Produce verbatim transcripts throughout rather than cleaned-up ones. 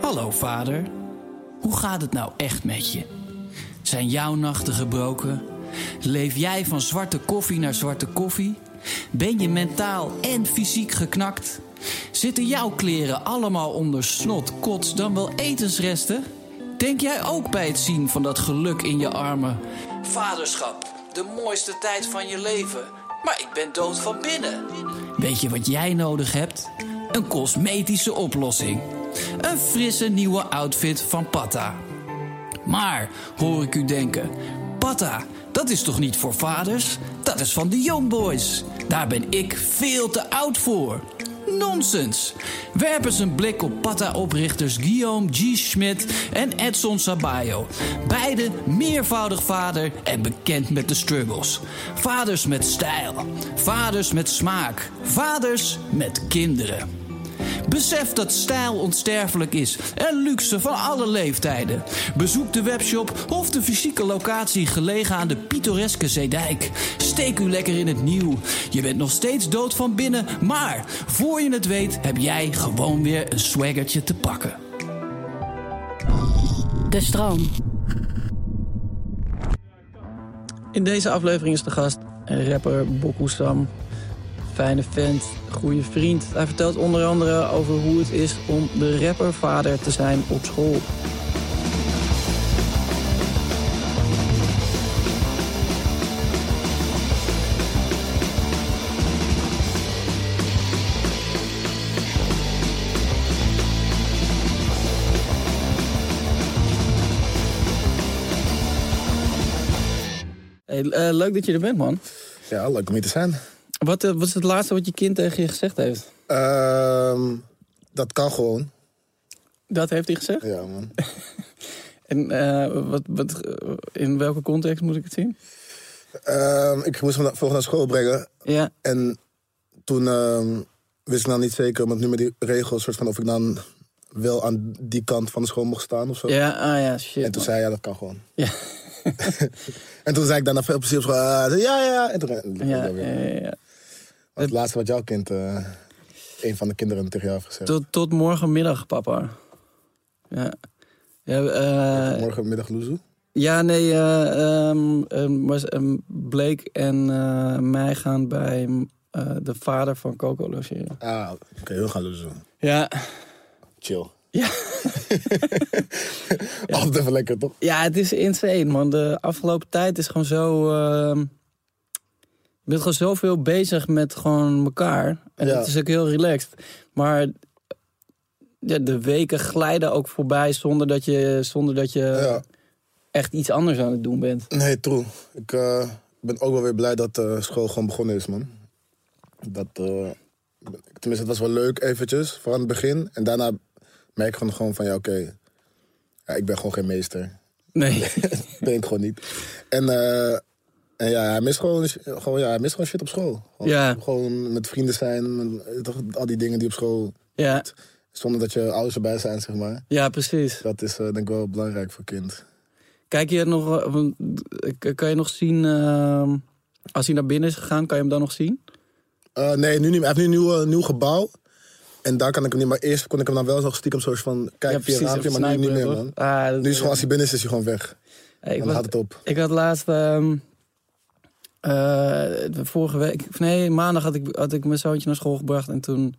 Hallo vader, hoe gaat het nou echt met je? Zijn jouw nachten gebroken? Leef jij van zwarte koffie naar zwarte koffie? Ben je mentaal en fysiek geknakt? Zitten jouw kleren allemaal onder snot, kots, dan wel etensresten? Denk jij ook bij het zien van dat geluk in je armen? Vaderschap, de mooiste tijd van je leven. Maar ik ben dood van binnen. Weet je wat jij nodig hebt? Een cosmetische oplossing. Een frisse nieuwe outfit van Pata. Maar, hoor ik u denken, Pata, dat is toch niet voor vaders? Dat is van de Youngboys. Daar ben ik veel te oud voor. Nonsens. Werp eens een blik op Pata-oprichters Guillaume G. Schmidt en Edson Sabayo. Beide meervoudig vader en bekend met de struggles. Vaders met stijl. Vaders met smaak. Vaders met kinderen. Besef dat stijl onsterfelijk is en luxe van alle leeftijden. Bezoek de webshop of de fysieke locatie gelegen aan de pittoreske Zeedijk. Steek u lekker in het nieuw. Je bent nog steeds dood van binnen, maar voor je het weet heb jij gewoon weer een swaggertje te pakken. De stroom. In deze aflevering is de gast rapper Bokoesam. Fijne vent, goede vriend. Hij vertelt onder andere over hoe het is om de rappervader te zijn op school. Hey, uh, leuk dat je er bent, man. Ja, leuk om hier te zijn. Wat, wat is het laatste wat je kind tegen je gezegd heeft? Uh, dat kan gewoon. Dat heeft hij gezegd? Ja, man. En uh, wat, wat, in welke context moet ik het zien? Uh, ik moest hem volgens naar school brengen. Ja. En toen uh, wist ik nou niet zeker, want nu met die regels, soort van of ik dan wel aan die kant van de school mocht staan of zo. Ja, ah ja, shit. En toen man. zei hij, ja, dat kan gewoon. Ja. En toen zei ik daarna veel plezier op school, uh, ja, ja, en toen, ja, ja, ja, ja. Het laatste wat jouw kind, uh, een van de kinderen tegen jou heeft gezegd. Tot, tot morgenmiddag, papa. Ja. ja uh, morgenmiddag, Loezoe? Ja, nee, uh, um, um, Blake en uh, mij gaan bij uh, de vader van Coco logeren. Ah, oké, okay, heel gaan Loezoe. Ja. Chill. Ja. ja. Altijd even lekker, toch? Ja, het is insane, man. De afgelopen tijd is gewoon zo... Uh, ik ben gewoon zoveel bezig met gewoon elkaar. En ja. Het is ook heel relaxed. Maar ja, de weken glijden ook voorbij zonder dat je, zonder dat je ja. echt iets anders aan het doen bent. Nee, true. Ik uh, ben ook wel weer blij dat uh, school gewoon begonnen is, man. Dat, uh, tenminste, het was wel leuk eventjes, vooral aan het begin. En daarna... merk gewoon gewoon van, ja, oké, okay. ja, ik ben gewoon geen meester. Nee. Dat ben ik gewoon niet. En, uh, en ja, hij mist gewoon, gewoon, ja, hij mist gewoon shit op school. Gewoon, ja. gewoon met vrienden zijn, toch, al die dingen die op school... Ja. Het, zonder dat je ouders erbij zijn, zeg maar. Ja, precies. Dat is uh, denk ik wel belangrijk voor kind. Kijk je nog, kan je nog zien, uh, als hij naar binnen is gegaan, kan je hem dan nog zien? Uh, nee, nu niet meer. Hij heeft nu een nieuw, uh, nieuw gebouw. En daar kan ik hem niet, maar eerst kon ik hem dan wel zo stiekem soort van... kijk, ja, precies, via een raampje, maar nu niet meer, man. Ah, nu is ja. gewoon, als hij binnen is, is hij gewoon weg. Hey, dan was, gaat het op. Ik had laatst... Um, uh, vorige week... Nee, maandag had ik, had ik mijn zoontje naar school gebracht. En toen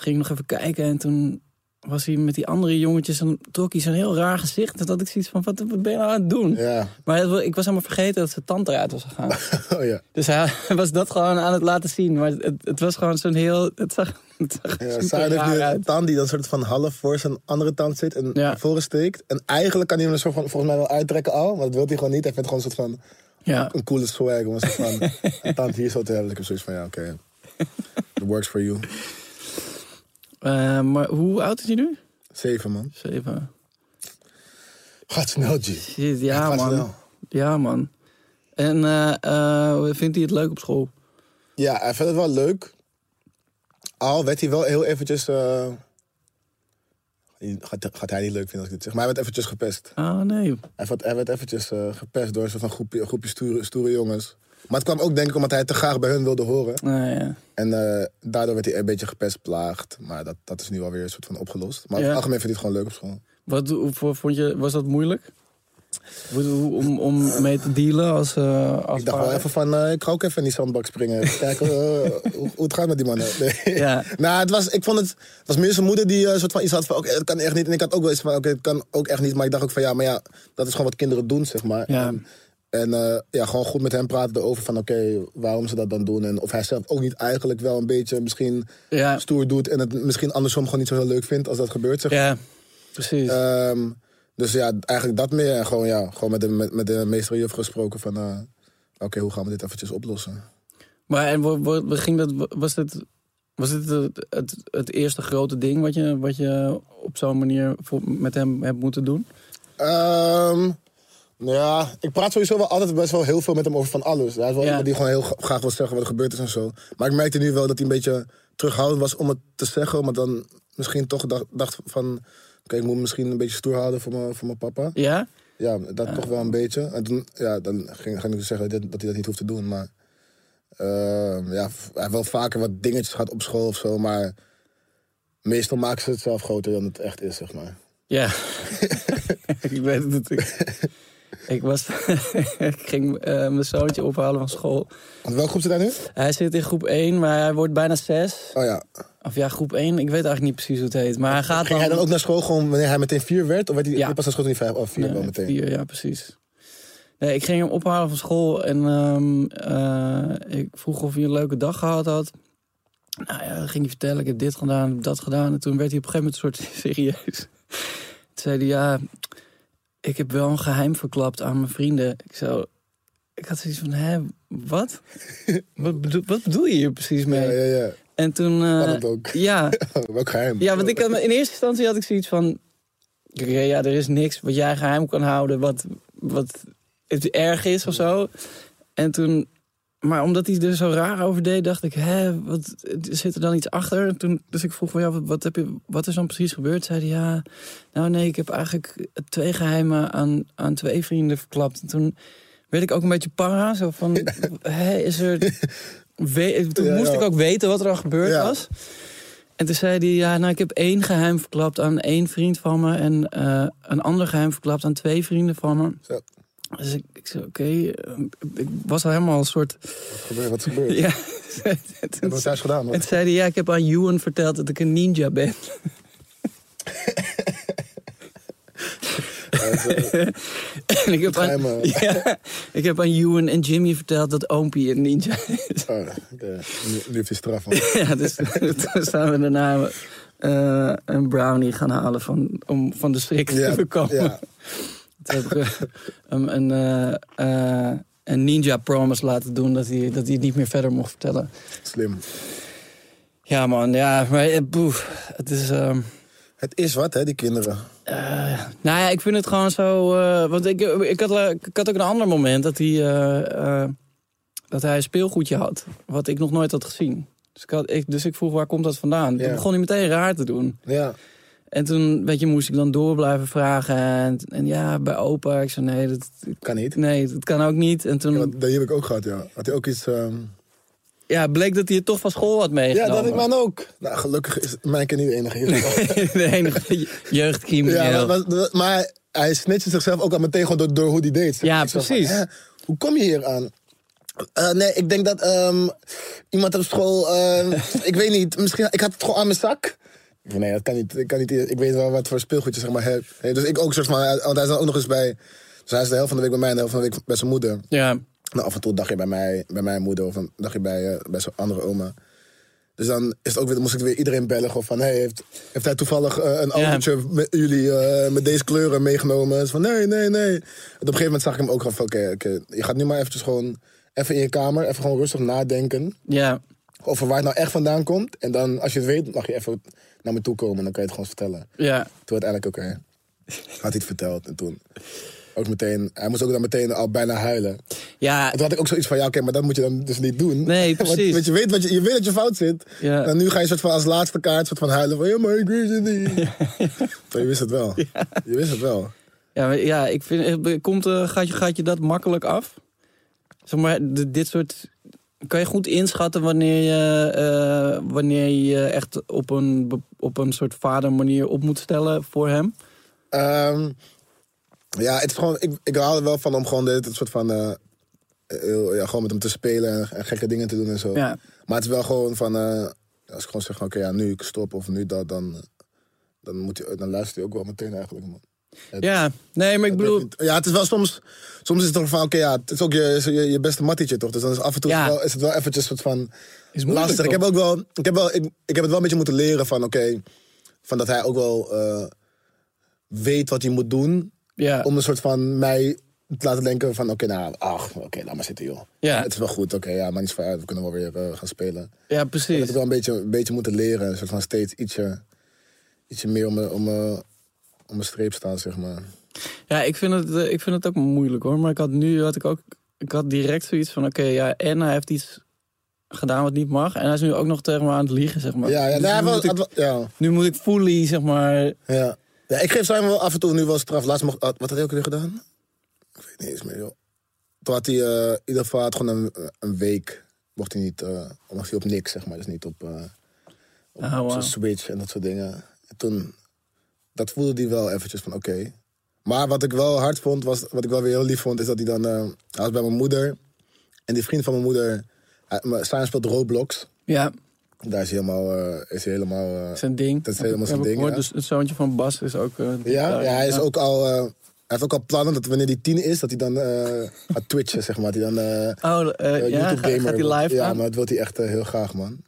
ging ik nog even kijken en toen was hij met die andere jongetjes en trok hij zo'n heel raar gezicht. Dus dat ik zoiets van, wat, wat ben je nou aan het doen? Ja. Maar het, ik was helemaal vergeten dat zijn tand eruit was gegaan. Oh, ja. Dus hij was dat gewoon aan het laten zien. Maar het, het was gewoon zo'n heel... Het zag, het zag ja, Sarah heeft nu een tand die dan soort van half voor zijn andere tand zit en ja. voren steekt. En eigenlijk kan hij hem er soort van, volgens mij wel uittrekken al. Maar dat wil hij gewoon niet. Hij vindt gewoon een soort van ja. een coole swag. Om een soort van een tand hier zo te hebben. Ik heb zoiets van, ja, oké. Okay. It works for you. Uh, maar hoe oud is hij nu? Zeven, man. Zeven. Gaat snel, G. Ja, man. Snel. Ja, man. En uh, uh, vindt hij het leuk op school? Ja, hij vindt het wel leuk. Al werd hij wel heel eventjes... Uh... Gaat, gaat hij niet leuk vinden als ik dit zeg. Maar hij werd eventjes gepest. Oh, nee. Hij werd, hij werd eventjes uh, gepest door zo'n groepje, groepje stoere, stoere jongens. Maar het kwam ook denk ik omdat hij te graag bij hun wilde horen. Ah, ja. En uh, daardoor werd hij een beetje gepest, plaagd. Maar dat, dat is nu alweer een soort van opgelost. Maar ja. op het algemeen vind ik het gewoon leuk op school. Wat hoe, vond je, was dat moeilijk? Om, om mee te dealen als, uh, als Ik dacht vader. wel even van, uh, ik ga ook even in die zandbak springen. Kijken uh, hoe, hoe het gaat met die mannen. Nee. Ja. nou, het was, ik vond het, het was meer zijn moeder die uh, soort van iets had van, oké, okay, dat kan echt niet. En ik had ook wel iets van, oké, okay, dat kan ook echt niet. Maar ik dacht ook van, ja, maar ja, dat is gewoon wat kinderen doen, zeg maar. Ja. En, En uh, ja, gewoon goed met hem praten erover van oké, okay, waarom ze dat dan doen. En of hij zelf ook niet eigenlijk wel een beetje misschien ja. stoer doet. En het misschien andersom gewoon niet zo heel leuk vindt als dat gebeurt. Zeg. Ja, precies. Um, dus ja, eigenlijk dat meer. En gewoon, ja, gewoon met de, met, met de meester juf gesproken van uh, oké, okay, hoe gaan we dit eventjes oplossen. Maar en wat, wat, wat ging dat, was dit, was dit het, het, het eerste grote ding wat je, wat je op zo'n manier voor, met hem hebt moeten doen? Um, Nou ja, ik praat sowieso wel altijd best wel heel veel met hem over van alles. Hij is wel ja. iemand die gewoon heel graag wil zeggen wat er gebeurd is en zo. Maar ik merkte nu wel dat hij een beetje terughoudend was om het te zeggen. Maar dan misschien toch dacht van... Oké, okay, ik moet misschien een beetje stoer houden voor mijn, voor mijn papa. Ja? Ja, dat ja. toch wel een beetje. En toen, ja, dan ging, ging ik zeggen dat, dat hij dat niet hoeft te doen. Maar uh, ja, hij heeft wel vaker wat dingetjes gehad op school of zo. Maar meestal maken ze het zelf groter dan het echt is, zeg maar. Ja, ik weet het natuurlijk. Ik, was, ik ging uh, mijn zoontje ophalen van school. En welke groep zit hij nu? Hij zit in groep één, maar hij wordt bijna zes. Oh ja. Of ja, groep één, ik weet eigenlijk niet precies hoe het heet. Maar hij gaat ging dan... hij dan ook naar school gewoon wanneer hij meteen vier werd? Of werd hij ja. pas naar school toen hij vijf of vier nee, wel meteen? Vier, ja, precies. Nee, ik ging hem ophalen van school en um, uh, ik vroeg of hij een leuke dag gehad had. Nou ja, dan ging hij vertellen, ik heb dit gedaan, ik heb dat gedaan. En toen werd hij op een gegeven moment een soort serieus. Toen zei hij, ja... Ik heb wel een geheim verklapt aan mijn vrienden. Ik, zou... ik had zoiets van, hè, wat? wat, bedoel, wat bedoel je hier precies mee? Ja, ja, ja. En toen... Uh, dat ook. Ja. Welk geheim? Ja, want ik had, in eerste instantie had ik zoiets van... Okay, ja, er is niks wat jij geheim kan houden, wat, wat het erg is of zo. En toen... Maar omdat hij er zo raar over deed, dacht ik, hè, wat, zit er dan iets achter? En toen, dus ik vroeg van, ja, wat, wat, heb je, wat is dan precies gebeurd? Zei hij, ja, nou nee, ik heb eigenlijk twee geheimen aan, aan twee vrienden verklapt. En toen werd ik ook een beetje para, zo van, ja. hè, is er... We, toen ja, moest ja. ik ook weten wat er al gebeurd ja. was. En toen zei hij, ja, nou, ik heb één geheim verklapt aan één vriend van me... en uh, een ander geheim verklapt aan twee vrienden van me... Zo. Dus ik, ik zei, oké, okay. ik was al helemaal een soort... Wat gebeurt, wat gebeurt? Ja. Wat heb je thuis gedaan? En toen zei hij, ja, ik heb aan Ewan verteld dat ik een ninja ben. Ja, is, uh, en ik heb, aan, ja, ik heb aan Ewan en Jimmy verteld dat Oompie een ninja is. Oh, okay. Nu heeft hij straf, man. Ja, dus toen staan we daarna uh, een brownie gaan halen van, om van de schrik ja, te bekomen. Ja. Heb ik hem een, uh, uh, een ninja promise laten doen dat hij, dat hij het niet meer verder mocht vertellen. Slim. Ja, man, ja, maar boef, het is... Uh, het is wat, hè, die kinderen. Uh, nou ja, ik vind het gewoon zo... Uh, want ik, ik, had, ik had ook een ander moment dat hij, uh, uh, dat hij een speelgoedje had, wat ik nog nooit had gezien. Dus ik, had, ik, dus ik vroeg, waar komt dat vandaan? Ja. Toen begon hij meteen raar te doen. Ja. En toen, weet je, moest ik dan door blijven vragen. En, en ja, bij opa. Ik zei, nee, dat... Kan niet. Nee, dat kan ook niet. En toen... Ja, dat heb ik ook gehad, ja. Had hij ook iets... Um... Ja, bleek dat hij het toch van school had meegenomen. Ja, dat ik man ook. Nou, gelukkig is mijn kind niet de enige. Nee, de enige jeugdcrimineel. Ja, maar, maar, maar hij snitste zichzelf ook al meteen gewoon door, door hoe hij deed. Ja, precies. Van, hoe kom je hier aan? Uh, nee, ik denk dat um, iemand op school... Uh, ik weet niet, misschien... Ik had het gewoon aan mijn zak. Nee, dat kan niet. Ik, kan niet, ik weet wel wat voor speelgoedjes, zeg maar, heb. Hey, dus ik ook, soort van... Want hij is dan ook nog eens bij... Dus hij is de helft van de week bij mij en de helft van de week bij zijn moeder. Ja. Nou, af en toe dacht je bij, mij, bij mijn moeder of een dagje bij, uh, bij zijn andere oma. Dus dan is het ook weer, moest ik weer iedereen bellen. Gewoon van, hey, heeft, heeft hij toevallig uh, een autootje yeah. met jullie uh, met deze kleuren meegenomen? Dus van, nee, nee, nee. En op een gegeven moment zag ik hem ook gewoon van, oké, okay, okay, je gaat nu maar eventjes gewoon... Even in je kamer, even gewoon rustig nadenken. Ja. Over waar het nou echt vandaan komt. En dan, als je het weet, mag je even naar me toe komen. Dan kan je het gewoon vertellen. Ja. Toen uiteindelijk, oké, okay, had hij het verteld. En toen ook meteen, hij moest ook dan meteen al bijna huilen. Ja. En toen had ik ook zoiets van, ja, oké, okay, maar dat moet je dan dus niet doen. Nee, precies. Want, want je, weet wat je, je weet dat je fout zit. Ja. En nu ga je soort van als laatste kaart soort van huilen. Van, ja, maar ik weet het niet. Ja. Maar je wist het wel. Ja. Je wist het wel. Ja, maar, ja ik vind, komt, uh, gaat, je, gaat je dat makkelijk af? Zeg maar, dit soort... Kan je goed inschatten wanneer je, uh, wanneer je echt op een, op een soort vadermanier op moet stellen voor hem? Um, ja, het is gewoon... Ik, ik hou er wel van om gewoon dit soort van... Uh, ja, gewoon met hem te spelen en gekke dingen te doen en zo. Ja. Maar het is wel gewoon van... Uh, als ik gewoon zeg, oké, okay, ja, nu ik stop of nu dat, dan, dan, moet je, dan luistert hij ook wel meteen eigenlijk, man. Het, ja, nee, maar ik bedoel... Ja, het is wel soms... Soms is het toch van, oké, okay, ja, het is ook je, je, je beste mattietje, toch? Dus dan is af en toe ja. wel, is het wel eventjes soort van... Is lastig. Ik heb, ook wel, ik, heb wel, ik, ik heb het wel een beetje moeten leren van, oké... Okay, van dat hij ook wel uh, weet wat hij moet doen... Ja. Om een soort van mij te laten denken van, oké, okay, nou, ach, oké, okay, laat maar zitten, joh. Ja. Het is wel goed, oké, okay, ja, maar niet voor uit, we kunnen wel weer uh, gaan spelen. Ja, precies. Ik heb het wel een beetje, een beetje moeten leren, een soort van steeds ietsje, ietsje meer om... om uh, om een streep staan, zeg maar. Ja, ik vind het, ik vind het ook moeilijk, hoor. Maar ik had nu had ik ook... Ik had direct zoiets van... Oké, okay, ja, en hij heeft iets gedaan wat niet mag. En hij is nu ook nog tegen me aan het liegen, zeg maar. Ja, ja, dus nou, nu, moet wel, ik, ja. nu moet ik fully, zeg maar... Ja, ja ik geef Simon wel af en toe nu wel straf. Laatst mocht... Wat had hij ook weer gedaan? Ik weet niet eens meer, joh. Toen had hij uh, in ieder geval gewoon een, een week... Mocht hij niet... Uh, mocht hij op niks, zeg maar. Dus niet op, uh, op, ah, wow. op zijn Switch en dat soort dingen. En toen... Dat voelde die wel eventjes van oké. Okay. Maar wat ik wel hard vond, was, wat ik wel weer heel lief vond... is dat hij dan... Uh, hij was bij mijn moeder. En die vriend van mijn moeder... Samen speelt Roblox. Ja. Daar is hij helemaal... Uh, is hij helemaal uh, zijn ding. Dat is helemaal zijn ding, gehoord, ja. Dus het zoontje van Bas is ook... Uh, ja, daar, ja, hij is ja. ook al... Uh, hij heeft ook al plannen dat wanneer hij tien is... dat hij dan uh, gaat twitchen, zeg maar. Dat hij dan... Uh, oh, uh, uh, ja, gaat, gaat hij live Ja, aan? Maar dat wil hij echt uh, heel graag, man.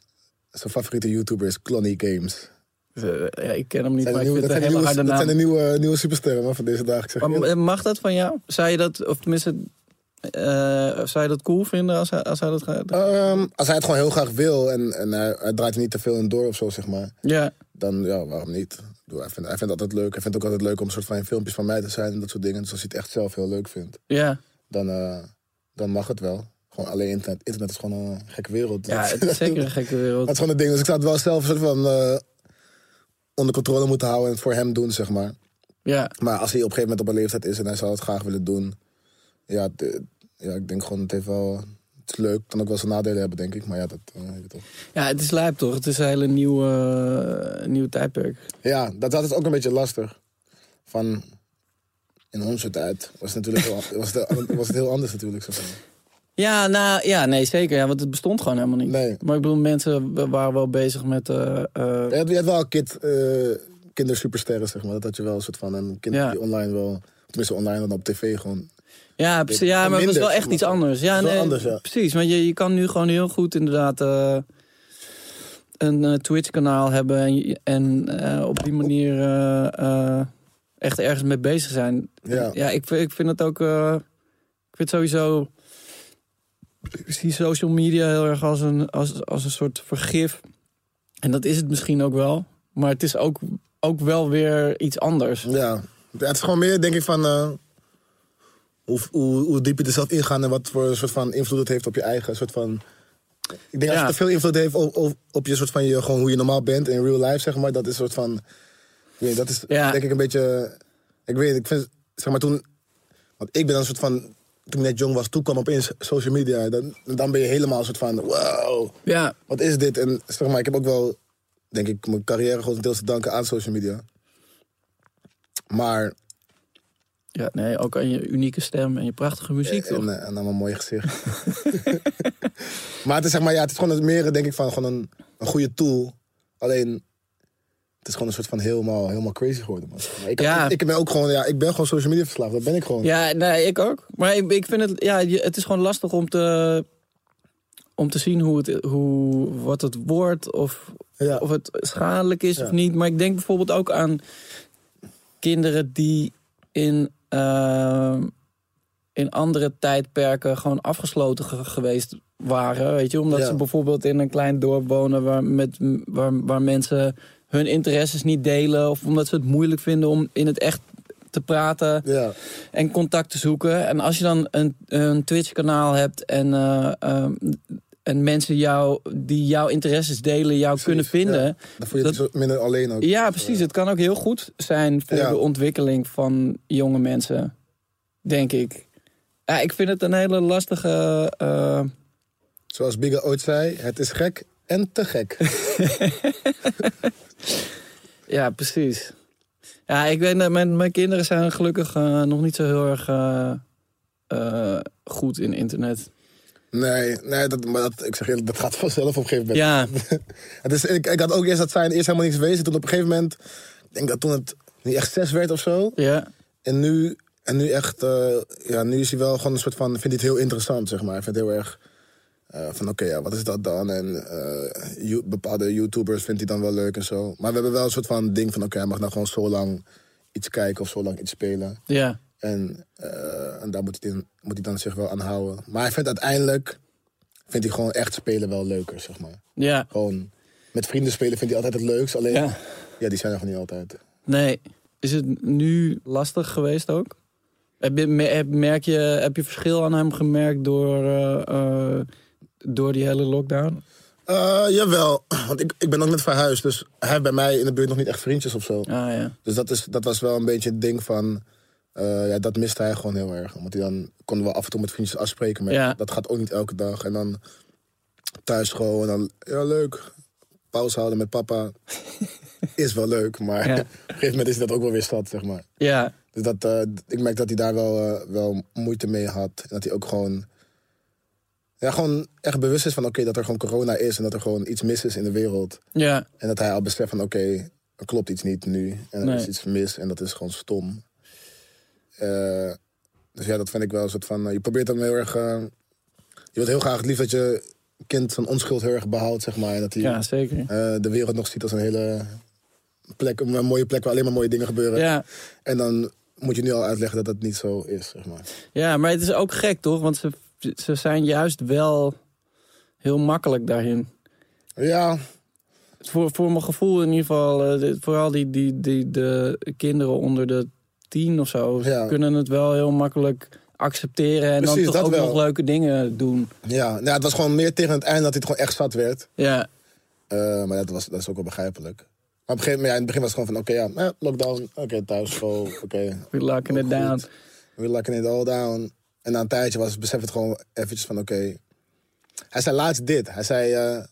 Zijn favoriete YouTuber is Clonny Games. Ja, ik ken hem niet, maar ik vind het een hele harde naam. Dat zijn de nieuwe, nieuwe supersterren, man, van deze dagen. Zeg maar, mag dat van jou? Zou je dat, of tenminste, uh, zou je dat cool vinden als hij, als hij dat gaat? Um, als hij het gewoon heel graag wil en, en hij, hij draait er niet te veel in door of zo, zeg maar. Ja. Dan, ja, waarom niet? Hij vindt, hij vindt het altijd leuk. Hij vindt het ook altijd leuk om een soort van filmpjes van mij te zijn en dat soort dingen. Dus als hij het echt zelf heel leuk vindt, ja. dan, uh, dan mag het wel. Gewoon alleen internet. Internet is gewoon een gekke wereld. Ja, het is zeker een gekke wereld. Dat is gewoon het ding. Dus ik zou het wel zelf soort van... Uh, onder controle moeten houden en het voor hem doen, zeg maar. Ja. Maar als hij op een gegeven moment op een leeftijd is en hij zou het graag willen doen... Ja, de, ja ik denk gewoon, het heeft wel... Het is leuk, het kan ook wel zijn nadelen hebben, denk ik. Maar ja, dat... Uh, toch. Ja, het is lijp, toch? Het is een hele nieuwe, uh, nieuwe tijdperk. Ja, dat, dat is ook een beetje lastig. Van, in onze tijd was het natuurlijk heel, was het, was het heel anders natuurlijk, zeg maar. Ja, nou, ja, nee, zeker. Ja, want het bestond gewoon helemaal niet. Nee. Maar ik bedoel, mensen waren wel bezig met... Uh, uh... Je, had, je had wel kind, uh, kindersupersterren, zeg maar. Dat had je wel een soort van... En kinderen ja. die online wel... Tenminste, online dan op tv gewoon... Ja, precies, ja maar minder, het was wel echt maar, iets anders. Ja, nee, anders, ja. Precies, want je, je kan nu gewoon heel goed inderdaad... Uh, een uh, Twitch-kanaal hebben en, en uh, op die manier... Uh, uh, echt ergens mee bezig zijn. Ja, ja ik, ik vind het ook... Uh, ik vind sowieso... Ik zie social media heel erg als een, als, als een soort vergif. En dat is het misschien ook wel. Maar het is ook, ook wel weer iets anders. Ja, het is gewoon meer denk ik van... Uh, hoe, hoe, hoe diep je er zelf ingaat en wat voor soort van invloed het heeft op je eigen soort van... Ik denk ja. als het te veel invloed heeft op, op, op je soort van je, gewoon hoe je normaal bent in real life, zeg maar. Dat is soort van... Nee, dat is ja. denk ik een beetje... Ik weet ik vind... Zeg maar toen... Want ik ben een soort van... Toen ik net jong was, toen kwam opeens social media. Dan, dan ben je helemaal een soort van, wow, ja. wat is dit? En zeg maar, ik heb ook wel, denk ik, mijn carrière grotendeels te danken aan social media. Maar Ja, nee, ook aan je unieke stem en je prachtige muziek, en, toch? En, en dan een mooi gezicht. Maar het is zeg maar, ja, het is gewoon het meer, denk ik, van gewoon een, een goede tool. Alleen, het is gewoon een soort van helemaal, helemaal crazy geworden, man. Ik, ja. ik, ik ben ook gewoon, ja, ik ben gewoon social media verslaafd. Dat ben ik gewoon. Ja, nee, ik ook. Maar ik, ik vind het, ja, het is gewoon lastig om te, om te zien hoe het, hoe, wat het wordt of, ja. of het schadelijk is ja. of niet. Maar ik denk bijvoorbeeld ook aan kinderen die in Uh, in andere tijdperken gewoon afgesloten ge- geweest waren. Weet je, omdat ja. ze bijvoorbeeld in een klein dorp wonen waar, met, waar, waar mensen hun interesses niet delen, of omdat ze het moeilijk vinden om in het echt te praten ja. en contact te zoeken. En als je dan een, een Twitch-kanaal hebt en, uh, um, en mensen jou, die jouw interesses delen, jou precies, kunnen vinden. Ja. Dan voel je dat, het minder alleen ook. Ja, precies. Ja. Het kan ook heel goed zijn voor ja. de ontwikkeling van jonge mensen, denk ik. Ja, ik vind het een hele lastige Uh... zoals Bigger ooit zei, het is gek en te gek. Ja, precies. Ja, ik weet dat mijn, mijn kinderen zijn gelukkig uh, nog niet zo heel erg uh, uh, goed in internet. Nee, nee dat, maar dat, ik zeg eerlijk, dat gaat vanzelf op een gegeven moment. Ja. Het is, ik, ik had ook eerst dat zijn eerst helemaal niks wezen. Toen op een gegeven moment, ik denk dat toen het niet echt zes werd of zo. Ja. En nu... En nu echt, uh, ja, nu is hij wel gewoon een soort van, vindt hij het heel interessant, zeg maar. Hij vindt heel erg uh, van, oké, okay, ja, wat is dat dan? En uh, you, bepaalde YouTubers vindt hij dan wel leuk en zo. Maar we hebben wel een soort van ding van, oké, okay, hij mag nou gewoon zo lang iets kijken of zo lang iets spelen. Ja. En, uh, en daar moet hij, moet hij dan zich wel aan houden. Maar hij vindt uiteindelijk, vindt hij gewoon echt spelen wel leuker, zeg maar. Ja. Gewoon, met vrienden spelen vindt hij altijd het leukst. Alleen, ja, ja die zijn er gewoon niet altijd. Nee. Is het nu lastig geweest ook? Heb je, merk je, heb je verschil aan hem gemerkt door, uh, uh, door die hele lockdown? Uh, jawel, want ik, ik ben ook net verhuisd. Dus hij heeft bij mij in de buurt nog niet echt vriendjes of zo. Ah, ja. Dus dat, is, dat was wel een beetje het ding van Uh, ja, dat miste hij gewoon heel erg. Want hij dan konden we af en toe met vriendjes afspreken. Maar ja. dat gaat ook niet elke dag. En dan thuis gewoon, en dan, ja leuk, pauze houden met papa. Is wel leuk, maar ja. op een gegeven moment is dat ook wel weer zat, zeg maar. Ja. Dus dat, uh, ik merk dat hij daar wel, uh, wel moeite mee had. En dat hij ook gewoon, ja, gewoon echt bewust is van oké, okay, dat er gewoon corona is en dat er gewoon iets mis is in de wereld. Ja. En dat hij al beseft van oké, okay, er klopt iets niet nu. En er nee. is iets mis en dat is gewoon stom. Uh, dus ja, dat vind ik wel een soort van Uh, je probeert dan heel erg Uh, je wilt heel graag het liefst dat je kind van onschuld heel erg behoudt, zeg maar. En dat hij ja, zeker. Uh, de wereld nog ziet als een hele plek, een mooie plek waar alleen maar mooie dingen gebeuren. Ja. En dan moet je nu al uitleggen dat dat niet zo is, zeg maar. Ja, maar het is ook gek, toch? Want ze, ze zijn juist wel heel makkelijk daarin. Ja. Voor, voor mijn gevoel in ieder geval, uh, vooral die, die, die de kinderen onder de tien of zo, ja. kunnen het wel heel makkelijk accepteren en precies, dan toch ook wel nog leuke dingen doen. Ja, nou, het was gewoon meer tegen het einde dat hij het gewoon echt zat werd. Ja. Uh, maar dat, was, dat is ook wel begrijpelijk. Maar op een gegeven moment, ja, in het begin was het gewoon van oké, okay, ja, lockdown, oké, okay, thuis, school, oké. Okay, we're locking it goed. down. We're locking it all down. En na een tijdje was het besef het gewoon eventjes van oké. Okay. Hij zei laatst dit. Hij zei, uh,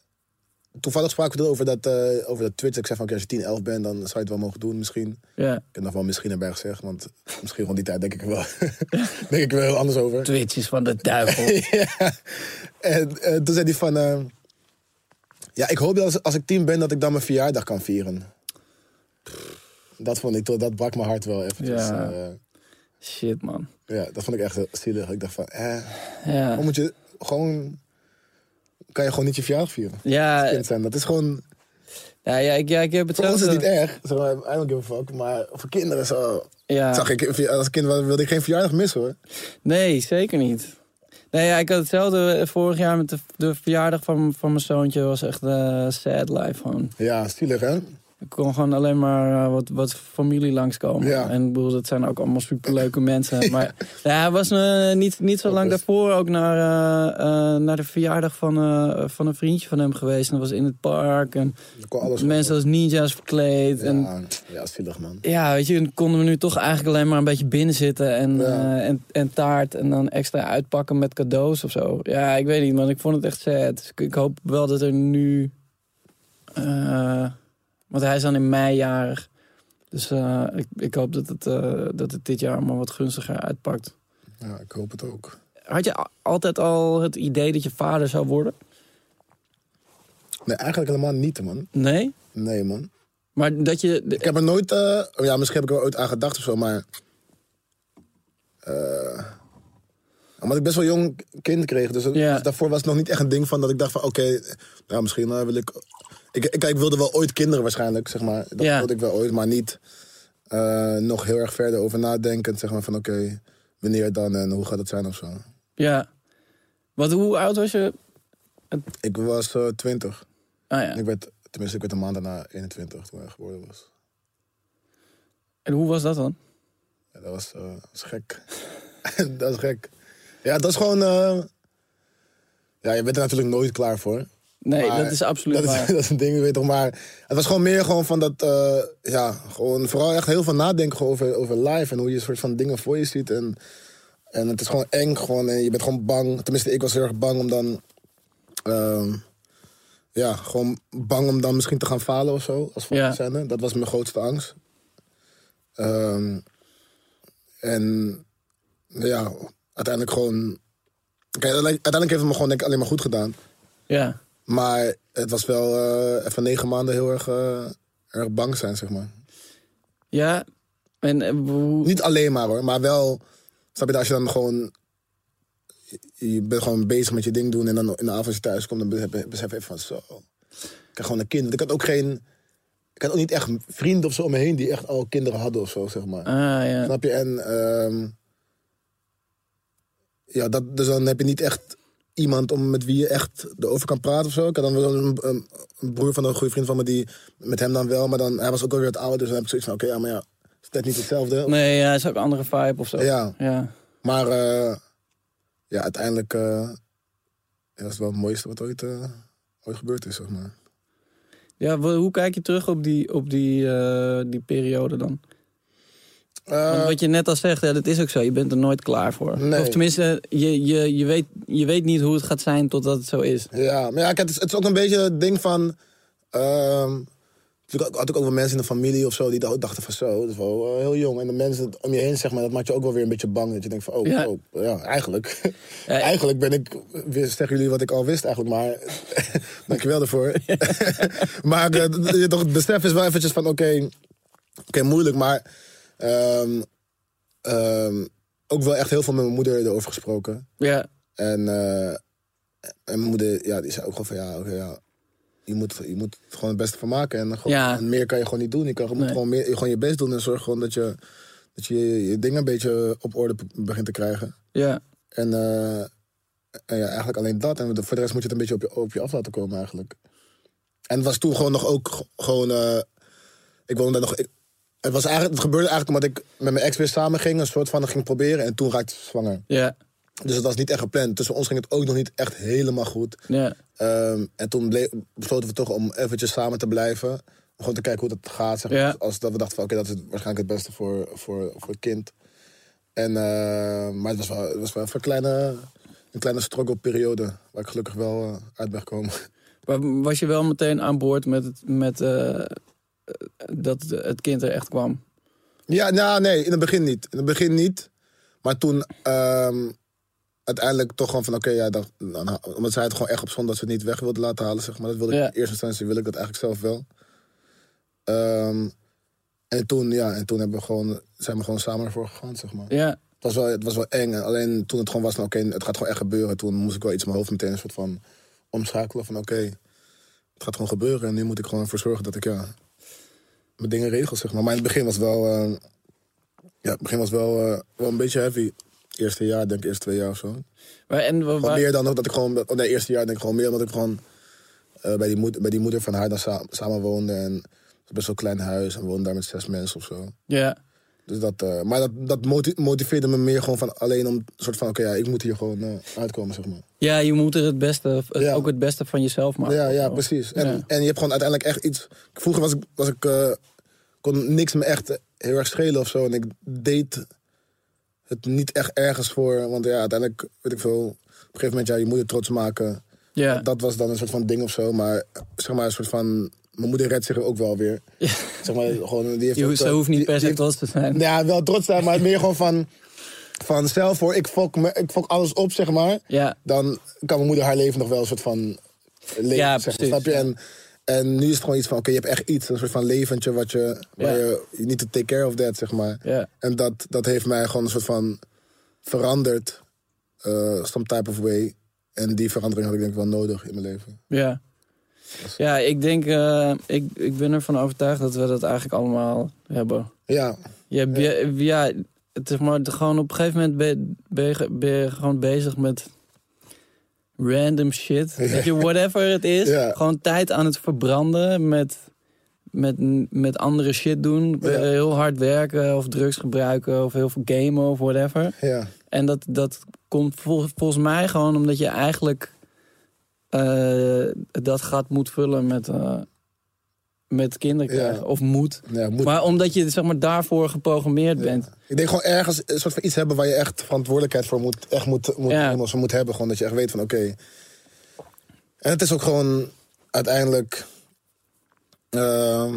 toevallig spraken we over dat, uh, over dat Twitch. Ik zei van oké, okay, als je tien, elf bent, dan zou je het wel mogen doen misschien. Yeah. Ik heb nog wel misschien erbij gezegd, want misschien rond die tijd denk ik wel denk ik wel heel anders over. Twitch is van de duivel. Ja. En uh, toen zei hij van Uh, ja, ik hoop dat als, als ik tien ben, dat ik dan mijn verjaardag kan vieren. Dat vond ik toch, dat brak mijn hart wel eventjes. Ja. Uh, Shit, man. Ja, dat vond ik echt zielig. Ik dacht van, eh, ja. hoe moet je gewoon, kan je gewoon niet je verjaardag vieren? Ja. Als kind zijn, dat is gewoon, ja, ja, ik, ja, ik heb het voor ons is het niet erg. Zeg maar, I don't give a fuck, maar voor kinderen zo. Ja. Zag ik, als kind wilde ik geen verjaardag missen, hoor. Nee, zeker niet. Nee, ja, ik had hetzelfde vorig jaar met de, de verjaardag van, van mijn zoontje. Was echt uh, sad life gewoon. Ja, stilig, hè? Ik kon gewoon alleen maar uh, wat, wat familie langskomen. Ja. En ik bedoel, dat zijn ook allemaal superleuke mensen. Maar ja, hij was uh, niet, niet zo dat lang is. daarvoor ook naar, uh, uh, naar de verjaardag van, uh, van een vriendje van hem geweest. En dat was in het park. En alles mensen als ninja's verkleed. Ja, en, ja, zielig, man. Ja, weet je, dan konden we nu toch eigenlijk alleen maar een beetje binnen zitten. En, ja. uh, en, en taart en dan extra uitpakken met cadeaus of zo. Ja, ik weet niet, man. Ik vond het echt sad. Dus ik, ik hoop wel dat er nu Uh, want hij is dan in mei jarig. Dus uh, ik, ik hoop dat het, uh, dat het dit jaar allemaal wat gunstiger uitpakt. Ja, ik hoop het ook. Had je altijd al het idee dat je vader zou worden? Nee, eigenlijk helemaal niet, man. Nee? Nee, man. Maar dat je... Ik heb er nooit... Uh, ja, misschien heb ik er ooit aan gedacht of zo, maar... Uh, omdat ik best wel jong kind kreeg. Dus, ja. dus daarvoor was het nog niet echt een ding van dat ik dacht van... Oké, okay, nou, misschien uh, wil ik... Ik, ik... Ik wilde wel ooit kinderen waarschijnlijk, zeg maar. Dat ja. wilde ik wel ooit, maar niet uh, nog heel erg verder over nadenken. Zeg maar van oké, okay, wanneer dan en hoe gaat het zijn of zo. Ja. Wat, hoe oud was je? Ik was uh, twintig. Ah, ja. Ik werd... Tenminste, ik werd een maand daarna eenentwintig toen hij geboren was. En hoe was dat dan? Ja, dat was, uh, dat was gek. dat is gek. Ja, dat is gewoon... Uh... Ja, je bent er natuurlijk nooit klaar voor. Nee, dat is absoluut dat waar. Is, dat is een ding, weet toch, maar... Het was gewoon meer gewoon van dat... Uh, ja, gewoon vooral echt heel veel nadenken over, over life... en hoe je soort van dingen voor je ziet. En, en het is gewoon eng, gewoon, en je bent gewoon bang. Tenminste, ik was heel erg bang om dan... Uh, Ja, gewoon bang om dan misschien te gaan falen of zo. Als ja. zijn. Dat was mijn grootste angst. Um, en ja, uiteindelijk gewoon... Kijk, uiteindelijk heeft het me gewoon denk ik, alleen maar goed gedaan. Ja. Maar het was wel uh, even negen maanden heel erg, uh, erg bang zijn, zeg maar. Ja. En, en hoe... Niet alleen maar hoor, maar wel... Snap je, als je dan gewoon... Je bent gewoon bezig met je ding doen en dan in de avond als je thuis komt, dan besef je even van zo. Ik had gewoon een kind. Ik had ook geen. Ik had ook niet echt vrienden of zo om me heen die echt al kinderen hadden of zo, zeg maar. Ah, ja. Snap je? En. Um, ja, dat, dus dan heb je niet echt iemand om, met wie je echt erover kan praten of zo. Ik had dan wel een, een, een broer van een goede vriend van me die. Met hem dan wel, maar dan. Hij was ook alweer het ouder, dus dan heb ik zoiets van: oké, okay, ja, maar ja. Is dat niet hetzelfde? Of... Nee, ja, is ook een andere vibe of zo. Ja. ja. Maar. Uh, Ja, uiteindelijk uh, dat is wel het mooiste wat ooit, uh, ooit gebeurd is, zeg maar. Ja, hoe kijk je terug op die, op die, uh, die periode dan? Uh, Want wat je net al zegt, ja, dat is ook zo. Je bent er nooit klaar voor. Nee. Of tenminste, je, je, je, weet, je weet niet hoe het gaat zijn totdat het zo is. Ja, maar ja, kijk, het, is, het is ook een beetje het ding van... Uh, ik had ook wel mensen in de familie of zo die dachten van zo, dat is wel uh, heel jong. En de mensen om je heen, zeg maar, dat maakt je ook wel weer een beetje bang. Dat je denkt van, oh, ja, oh, ja eigenlijk. Ja, eigenlijk ben ik, zeggen jullie wat ik al wist eigenlijk, maar dankjewel daarvoor. Ja. maar uh, toch, het besef is wel eventjes van, oké, okay, okay, moeilijk, maar um, um, ook wel echt heel veel met mijn moeder erover gesproken. Ja. En, uh, en mijn moeder, ja, die zei ook gewoon van, ja, oké, okay, ja. Je moet, je moet er gewoon het beste van maken. En, gewoon, ja. en meer kan je gewoon niet doen. Je, kan, je moet nee. gewoon, meer, gewoon je best doen. En zorg gewoon dat je dat je, je, je dingen een beetje op orde begint te krijgen. Ja. En, uh, en ja, eigenlijk alleen dat. En voor de rest moet je het een beetje op je, op je af laten komen eigenlijk. En het was toen gewoon nog ook gewoon... Uh, ik woonde nog... Ik, het, was eigenlijk, het gebeurde eigenlijk omdat ik met mijn ex weer samen ging. Een soort van ging proberen. En toen raakte ze zwanger. Ja. Dus het was niet echt gepland. Tussen ons ging het ook nog niet echt helemaal goed. Ja. Um, en toen bleef, besloten we toch om eventjes samen te blijven. Om gewoon te kijken hoe dat gaat. Zeg maar. ja. Als dat we dachten van oké, okay, dat is waarschijnlijk het beste voor, voor, voor het kind. En, uh, maar het was wel, het was wel even een kleine, een kleine struggle periode. Waar ik gelukkig wel uh, uit ben gekomen. Maar was je wel meteen aan boord met, het, met uh, dat het kind er echt kwam? Ja, nou nee, in het begin niet. In het begin niet. Maar toen... Um, uiteindelijk toch gewoon van, oké, okay, ja, dan, dan, omdat zij het gewoon echt op zonde dat ze het niet weg wilde laten halen, zeg maar. Dat wilde ja. ik in eerste instantie, wil ik dat eigenlijk zelf wel. Um, en toen, ja, en toen hebben we gewoon, zijn we gewoon samen ervoor gegaan, zeg maar. Ja. Het was wel, het was wel eng. Alleen toen het gewoon was van, oké, okay, het gaat gewoon echt gebeuren. Toen moest ik wel iets in mijn hoofd meteen een soort van omschakelen van, oké, okay, het gaat gewoon gebeuren. En nu moet ik gewoon ervoor zorgen dat ik, ja, mijn dingen regel, zeg maar. Maar in het begin was wel, uh, ja, het begin was wel, uh, wel een beetje heavy. Eerste jaar, denk ik, eerste twee jaar of zo. Maar en, waar... Gewoon meer dan dat ik gewoon... Oh nee, eerste jaar denk ik gewoon meer omdat ik gewoon... Uh, bij, die moed, bij die moeder van haar dan sa- samen woonde. En het was best wel een klein huis. En woonde daar met zes mensen of zo. Ja. Dus dat, uh, maar dat, dat motiveerde me meer gewoon van... Alleen om soort van... Oké, okay, ja, ik moet hier gewoon uh, uitkomen, zeg maar. Ja, je moet er het beste... Het, ja. Ook het beste van jezelf maken. Ja, ja, precies. En, ja. en je hebt gewoon uiteindelijk echt iets... Vroeger was ik... Was ik uh, kon niks me echt heel erg schelen of zo. En ik deed... Het niet echt ergens voor, want ja, uiteindelijk, weet ik veel... Op een gegeven moment, ja, je moeder trots maken. Yeah. Dat was dan een soort van ding of zo, maar zeg maar een soort van... mijn moeder redt zich ook wel weer. Ja. Zeg maar, gewoon, die heeft ze hoeft niet per se trots te zijn. Ja, wel trots zijn, maar meer gewoon van... Van zelf hoor, ik fok, me, ik fok alles op, zeg maar. Ja. Dan kan mijn moeder haar leven nog wel een soort van leven, ja, zeg maar, snap je? Ja. En, en nu is het gewoon iets van, oké, okay, je hebt echt iets. Een soort van leventje wat je... Ja. Waar je need to take care of that, zeg maar. Ja. En dat, dat heeft mij gewoon een soort van veranderd. Uh, some type of way. En die verandering had ik denk ik wel nodig in mijn leven. Ja, dus. Ja, ik denk... Uh, ik, ik ben ervan overtuigd dat we dat eigenlijk allemaal hebben. Ja. Je hebt, ja. Je, ja het is maar gewoon op een gegeven moment ben je, ben je, ben je gewoon bezig met random shit. Yeah. Weet je, whatever het is. Yeah. Gewoon tijd aan het verbranden met, met, met andere shit doen. Yeah. Heel hard werken of drugs gebruiken of heel veel gamen of whatever. Yeah. En dat, dat komt vol, volgens mij gewoon omdat je eigenlijk uh, dat gat moet vullen met... Uh, met kinderen krijgen, ja. Of moet. Ja, moet. Maar omdat je zeg maar, daarvoor geprogrammeerd ja. bent. Ik denk gewoon ergens een soort van iets hebben... waar je echt verantwoordelijkheid voor moet, echt moet, moet, ja. moet, moet hebben. Gewoon dat je echt weet van oké. Okay. En het is ook gewoon uiteindelijk... Uh,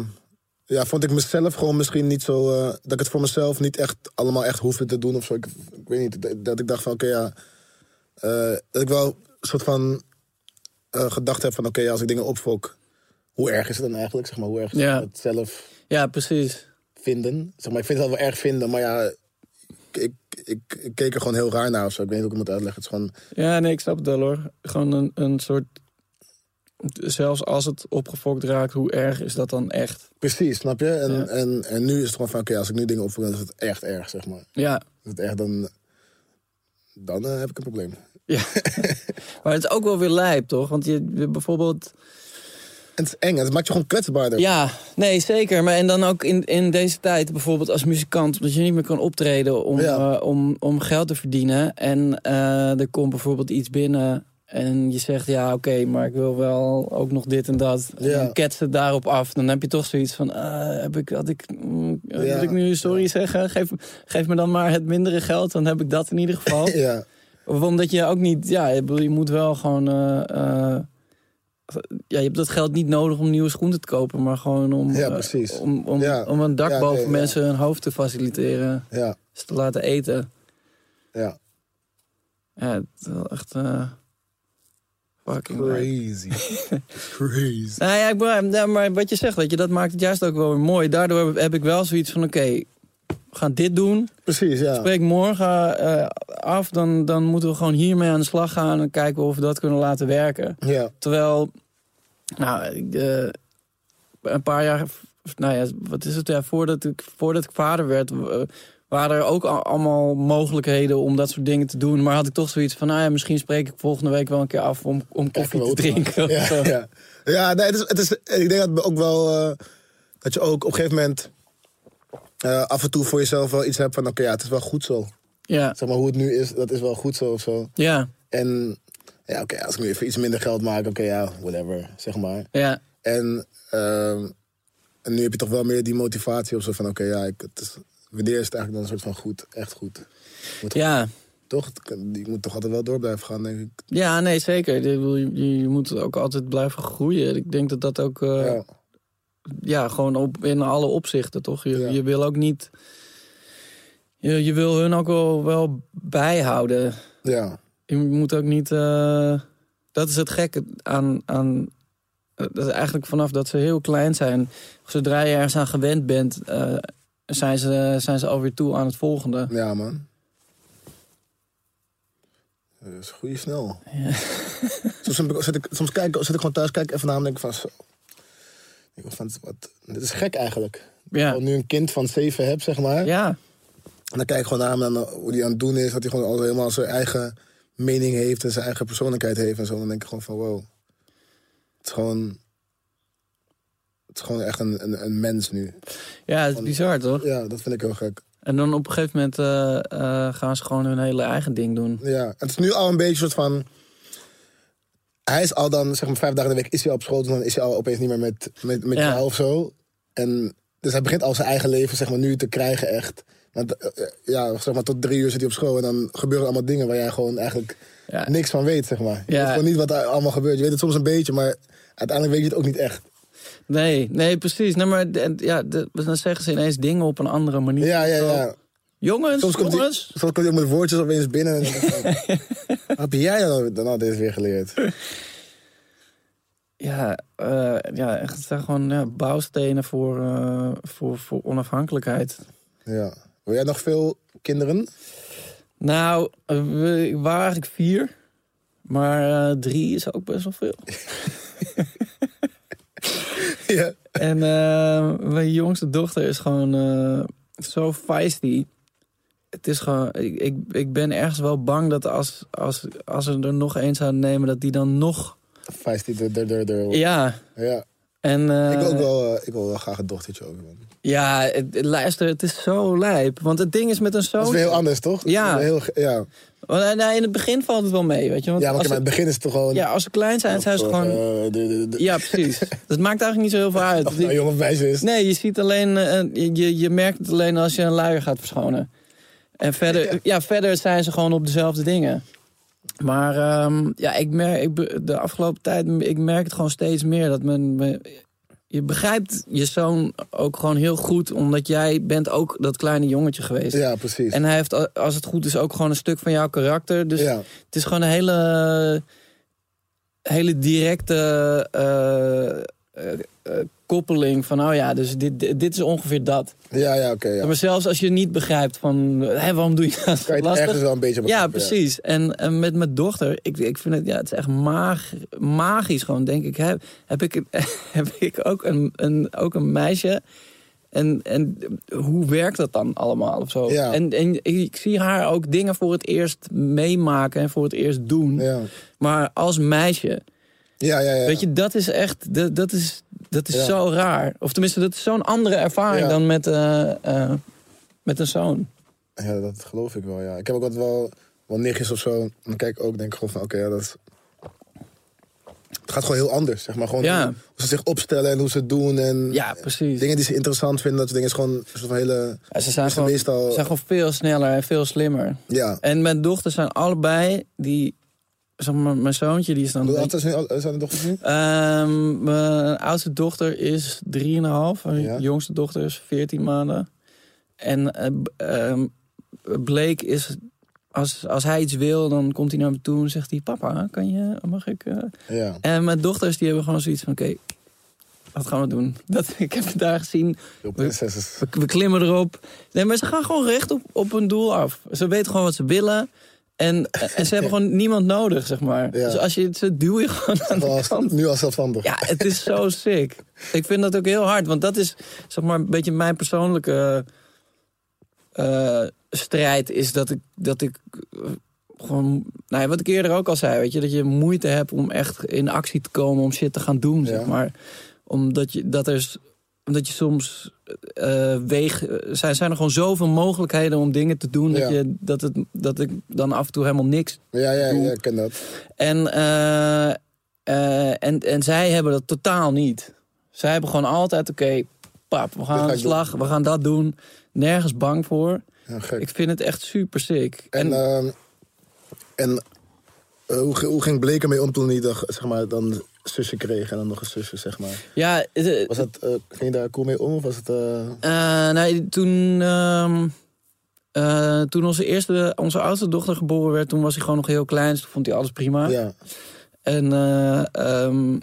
ja, vond ik mezelf gewoon misschien niet zo... Uh, dat ik het voor mezelf niet echt allemaal echt hoefde te doen of zo. Ik, ik weet niet, dat ik dacht van oké, okay, ja... Uh, dat ik wel een soort van uh, gedacht heb van oké, okay, ja, als ik dingen opfok... Hoe erg is het dan eigenlijk? Zeg maar, hoe erg is ja. het zelf ja, precies. vinden? Zeg maar, ik vind het wel erg vinden, maar ja, ik, ik, ik keek er gewoon heel raar naar of zo. Ik weet niet hoe ik het moet uitleggen. Het is gewoon... Ja, nee, ik snap het wel hoor. Gewoon een, een soort... Zelfs als het opgefokt raakt, hoe erg is dat dan echt? Precies, snap je? En, ja. en, en nu is het gewoon van, oké, okay, als ik nu dingen opfok, dan is het echt erg, zeg maar. Ja. Is het echt, dan dan uh, heb ik een probleem. Ja. Maar het is ook wel weer lijp, toch? Want je bijvoorbeeld... En het is eng, het maakt je gewoon kwetsbaarder. Ja, nee, zeker. Maar en dan ook in, in deze tijd bijvoorbeeld als muzikant... dat je niet meer kan optreden om, ja. uh, om, om geld te verdienen. En uh, er komt bijvoorbeeld iets binnen en je zegt... ja, oké, okay, maar ik wil wel ook nog dit en dat. Ja. En ketst het daarop af. Dan heb je toch zoiets van... Uh, heb ik, had ik, mm, ja. ik nu sorry ja. zeggen? Geef, geef me dan maar het mindere geld, dan heb ik dat in ieder geval. Ja. Of omdat je ook niet... Ja, je moet wel gewoon... Uh, uh, Ja, je hebt dat geld niet nodig om nieuwe schoenen te kopen, maar gewoon om, ja, uh, om, om, ja. om een dak ja, boven nee, mensen ja. hun hoofd te faciliteren. Ja. Dus te laten eten. Ja. Ja, het is wel echt... Uh, fucking crazy. Crazy. Nou ja, ik ben, ja, maar wat je zegt, weet je, dat maakt het juist ook wel weer mooi. Daardoor heb ik wel zoiets van, oké, okay, we gaan dit doen. Precies, ja. Spreek morgen uh, af, dan, dan moeten we gewoon hiermee aan de slag gaan... en kijken of we dat kunnen laten werken. Ja. Terwijl, nou, uh, een paar jaar... Nou ja, wat is het? Ja, voordat, ik, voordat ik vader werd... Uh, waren er ook al, allemaal mogelijkheden om dat soort dingen te doen. Maar had ik toch zoiets van... nou ja, misschien spreek ik volgende week wel een keer af om, om koffie te drinken. Ja, ja. ja. ja nee, het is, het is, ik denk dat we ook wel... Uh, dat je ook op een gegeven moment... Uh, af en toe voor jezelf wel iets hebt van... oké, okay, ja, het is wel goed zo. Ja. Zeg maar, hoe het nu is, dat is wel goed zo of zo. Ja. En, ja, oké, okay, als ik nu even iets minder geld maak... oké, okay, ja, whatever, zeg maar. Ja. En, uh, en nu heb je toch wel meer die motivatie of zo van... oké, okay, ja, ik, het is, wanneer is het eigenlijk dan een soort van goed, echt goed? Moet ja. Gewoon, toch, je moet toch altijd wel door blijven gaan, denk ik. Ja, nee, zeker. Je, je, je moet ook altijd blijven groeien. Ik denk dat dat ook... Uh... Ja. Ja, gewoon op, in alle opzichten, toch? Je, ja. je wil ook niet... Je, je wil hun ook wel, wel bijhouden. Ja. Je moet ook niet... Uh, dat is het gekke aan... aan dat is eigenlijk vanaf dat ze heel klein zijn... zodra je ergens aan gewend bent... Uh, zijn, ze, zijn ze alweer toe aan het volgende. Ja, man. Dat is goeie snel. Ja. soms, zit ik, soms kijk, zit ik gewoon thuis, kijk even naar hem en denk ik van... Ik was van, wat, dit is gek eigenlijk. Ja. Ik al nu een kind van zeven heb, zeg maar. Ja. En dan kijk ik gewoon naar hem en hoe hij aan het doen is. Dat hij gewoon altijd helemaal zijn eigen mening heeft en zijn eigen persoonlijkheid heeft en zo. Dan denk ik gewoon van, wow. Het is gewoon... Het is gewoon echt een, een, een mens nu. Ja, het is gewoon bizar, toch? Ja, dat vind ik heel gek. En dan op een gegeven moment uh, uh, gaan ze gewoon hun hele eigen ding doen. Ja, en het is nu al een beetje een soort van... Hij is al dan, zeg maar, vijf dagen in de week is hij al op school... dus dan is hij al opeens niet meer met, met, met ja. jou of zo. En, dus hij begint al zijn eigen leven, zeg maar, nu te krijgen echt. Want, ja, zeg maar, tot drie uur zit hij op school... en dan gebeuren allemaal dingen waar jij gewoon eigenlijk ja. niks van weet, zeg maar. Je ja. weet gewoon niet wat er allemaal gebeurt. Je weet het soms een beetje, maar uiteindelijk weet je het ook niet echt. Nee, nee, precies. Nee, maar ja, dan zeggen ze ineens dingen op een andere manier. Ja, ja, ja. Jongens, soms komt jongens. Die, soms komt hij met woordjes opeens binnen. En dan, wat heb jij dan, dan al deze weer geleerd? Ja, uh, ja, echt, het zijn gewoon ja, bouwstenen voor, uh, voor, voor onafhankelijkheid. Ja. Wil jij nog veel kinderen? Nou, we, ik waren eigenlijk vier. Maar uh, drie is ook best wel veel. Ja. En uh, mijn jongste dochter is gewoon uh, zo feisty. Het is gewoon, ik, ik, ik ben ergens wel bang dat als, als, als we er nog één zouden nemen, dat die dan nog... Feisty, der, der, der. Ja. Ja. En, uh, ik, wil ook wel, uh, ik wil wel graag een dochtertje ook. Man. Ja, het, luister, het is zo lijp. Want het ding is met een zoon... Dat is weer heel anders, toch? Ja. Heel, ja. Want, nou, in het begin valt het wel mee, weet je. Want ja, maar als in het begin is het toch gewoon... Ja, als ze klein zijn, zijn ze gewoon... Uh, de, de, de. Ja, precies. Dat maakt eigenlijk niet zo heel veel uit. Of nou jongen wijs is. Nee, je ziet alleen... Uh, je, je merkt het alleen als je een luier gaat verschonen. En verder, ja. Ja, verder zijn ze gewoon op dezelfde dingen. Maar um, ja, ik merk, ik, de afgelopen tijd ik merk het gewoon steeds meer. Dat men, men, je begrijpt je zoon ook gewoon heel goed. Omdat jij bent ook dat kleine jongetje geweest. Ja, precies. En hij heeft, als het goed is, ook gewoon een stuk van jouw karakter. Dus ja. Het is gewoon een hele, hele directe uh, uh, uh, koppeling van... oh ja, dus dit, dit is ongeveer dat. Ja, ja, oké. Okay, ja. Maar zelfs als je niet begrijpt van... Hé, waarom doe je dat? Kan je het lastig? Ergens wel een beetje begrijpen. Ja, precies. Ja. En, en met mijn dochter, ik, ik vind het... Ja, het is echt mag, magisch gewoon, denk ik. Heb, heb, ik, heb ik ook een, een, ook een meisje... En, en hoe werkt dat dan allemaal of zo? Ja. En, en ik zie haar ook dingen voor het eerst meemaken... en voor het eerst doen. Ja. Maar als meisje... Ja, ja, ja. Weet je, dat is echt... Dat, dat is... Dat is ja. zo raar. Of tenminste, dat is zo'n andere ervaring ja. dan met, uh, uh, met een zoon. Ja, dat geloof ik wel, ja. Ik heb ook wat wel, wel nichtjes of zo. En dan kijk ik ook, denk ik gewoon van, oké, okay, ja, dat is... Het gaat gewoon heel anders, zeg maar. Gewoon ja. hoe ze zich opstellen en hoe ze het doen. En ja, precies. Dingen die ze interessant vinden, dat soort dingen is gewoon een soort van hele... Ja, ze zijn gewoon, meestal... zijn gewoon veel sneller en veel slimmer. Ja. En mijn dochters zijn allebei die... Zeg maar, mijn zoontje die is dan... Hoe oud zijn de dochters nu? Um, mijn oudste dochter is drieënhalf. Mijn ja. jongste dochter is veertien maanden. En uh, um, Blake is... Als, als hij iets wil, dan komt hij naar me toe en zegt hij... Papa, kan je, mag ik... Uh? Ja. En mijn dochters die hebben gewoon zoiets van... Oké, okay, wat gaan we doen? Dat, ik heb het daar gezien. We, we, we klimmen erop. Nee, maar ze gaan gewoon recht op, op hun doel af. Ze weten gewoon wat ze willen... En, en ze hebben gewoon niemand nodig, zeg maar. Ja. Dus als je ze duw je gewoon aan de als, kant. Nu als zelfstandig. Ja, het is zo sick. Ik vind dat ook heel hard, want dat is zeg maar een beetje mijn persoonlijke uh, strijd is dat ik dat ik uh, gewoon, nou ja, wat ik eerder ook al zei, weet je, dat je moeite hebt om echt in actie te komen, om shit te gaan doen, zeg ja. maar, omdat je dat er omdat je soms uh, weeg... Zijn, zijn er gewoon zoveel mogelijkheden om dingen te doen... Ja. Dat, je, dat, het, dat ik dan af en toe helemaal niks ja, ja, doe. Ja, ik ken dat. En, uh, uh, en, en zij hebben dat totaal niet. Zij hebben gewoon altijd, oké, okay, pap, we gaan aan de slag. Doen. We gaan dat doen. Nergens bang voor. Ja, gek. Ik vind het echt super sick. En, en, uh, en uh, hoe, hoe ging Blake ermee om toen hij dacht, zeg maar, dan... zusje kreeg en dan nog een zusje, zeg maar. Ja, uh, was dat, uh, ging je daar cool mee om of was het... Uh... Uh, nee, toen, uh, uh, toen onze eerste, onze oudste dochter geboren werd, toen was hij gewoon nog heel klein, dus toen vond hij alles prima. Ja. En uh, um,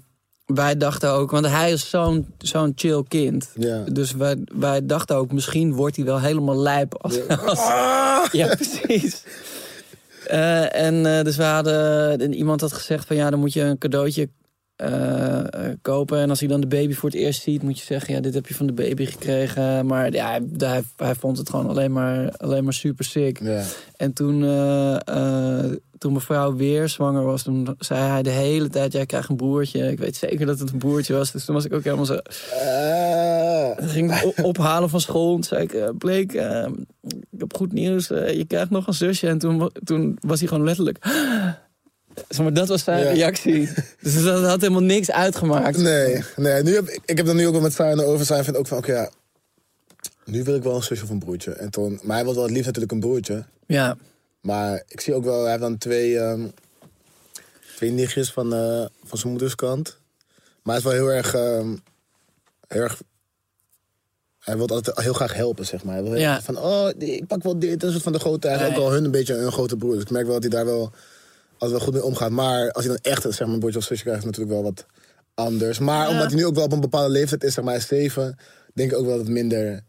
wij dachten ook, want hij is zo'n zo'n chill kind. Ja. Dus wij, wij dachten ook, misschien wordt hij wel helemaal lijp. Als, ja. Als, ah! Ja, precies. uh, en uh, dus we hadden, en iemand had gezegd van ja, dan moet je een cadeautje Uh, kopen. En als hij dan de baby voor het eerst ziet, moet je zeggen, ja, dit heb je van de baby gekregen. Maar ja, hij, hij, hij vond het gewoon alleen maar, alleen maar super sick. Yeah. En toen, uh, uh, toen mijn vrouw weer zwanger was, toen zei hij de hele tijd, jij krijgt een broertje. Ik weet zeker dat het een broertje was. Dus toen was ik ook helemaal zo... Uh. Ging ik op, ophalen van school. Toen zei ik, uh, Blake, uh, ik heb goed nieuws. Uh, je krijgt nog een zusje. En toen, toen was hij gewoon letterlijk... Zeg maar, dat was zijn ja. reactie. Dus dat had helemaal niks uitgemaakt. Nee, nee. Nu heb, ik heb dan nu ook wel met Sain over. Sain vindt ook van, oké, okay, ja, nu wil ik wel een zusje of een broertje. En toen, maar hij wil wel het liefst natuurlijk een broertje. Ja. Maar ik zie ook wel, hij heeft dan twee, um, twee nichtjes van, uh, van zijn moederskant. Maar hij is wel heel erg... Um, heel erg... Hij wil altijd heel graag helpen, zeg maar. Hij wil ja. van, oh, ik pak wel dit. Dat is wat van de grote... Hij is nee. ook al hun een beetje een grote broer. Dus ik merk wel dat hij daar wel, altijd wel goed mee omgaat. Maar als hij dan echt zeg maar, een broertje of zusje krijgt... is het natuurlijk wel wat anders. Maar ja. omdat hij nu ook wel op een bepaalde leeftijd is, zeg maar, hij is zeven... denk ik ook wel dat het minder,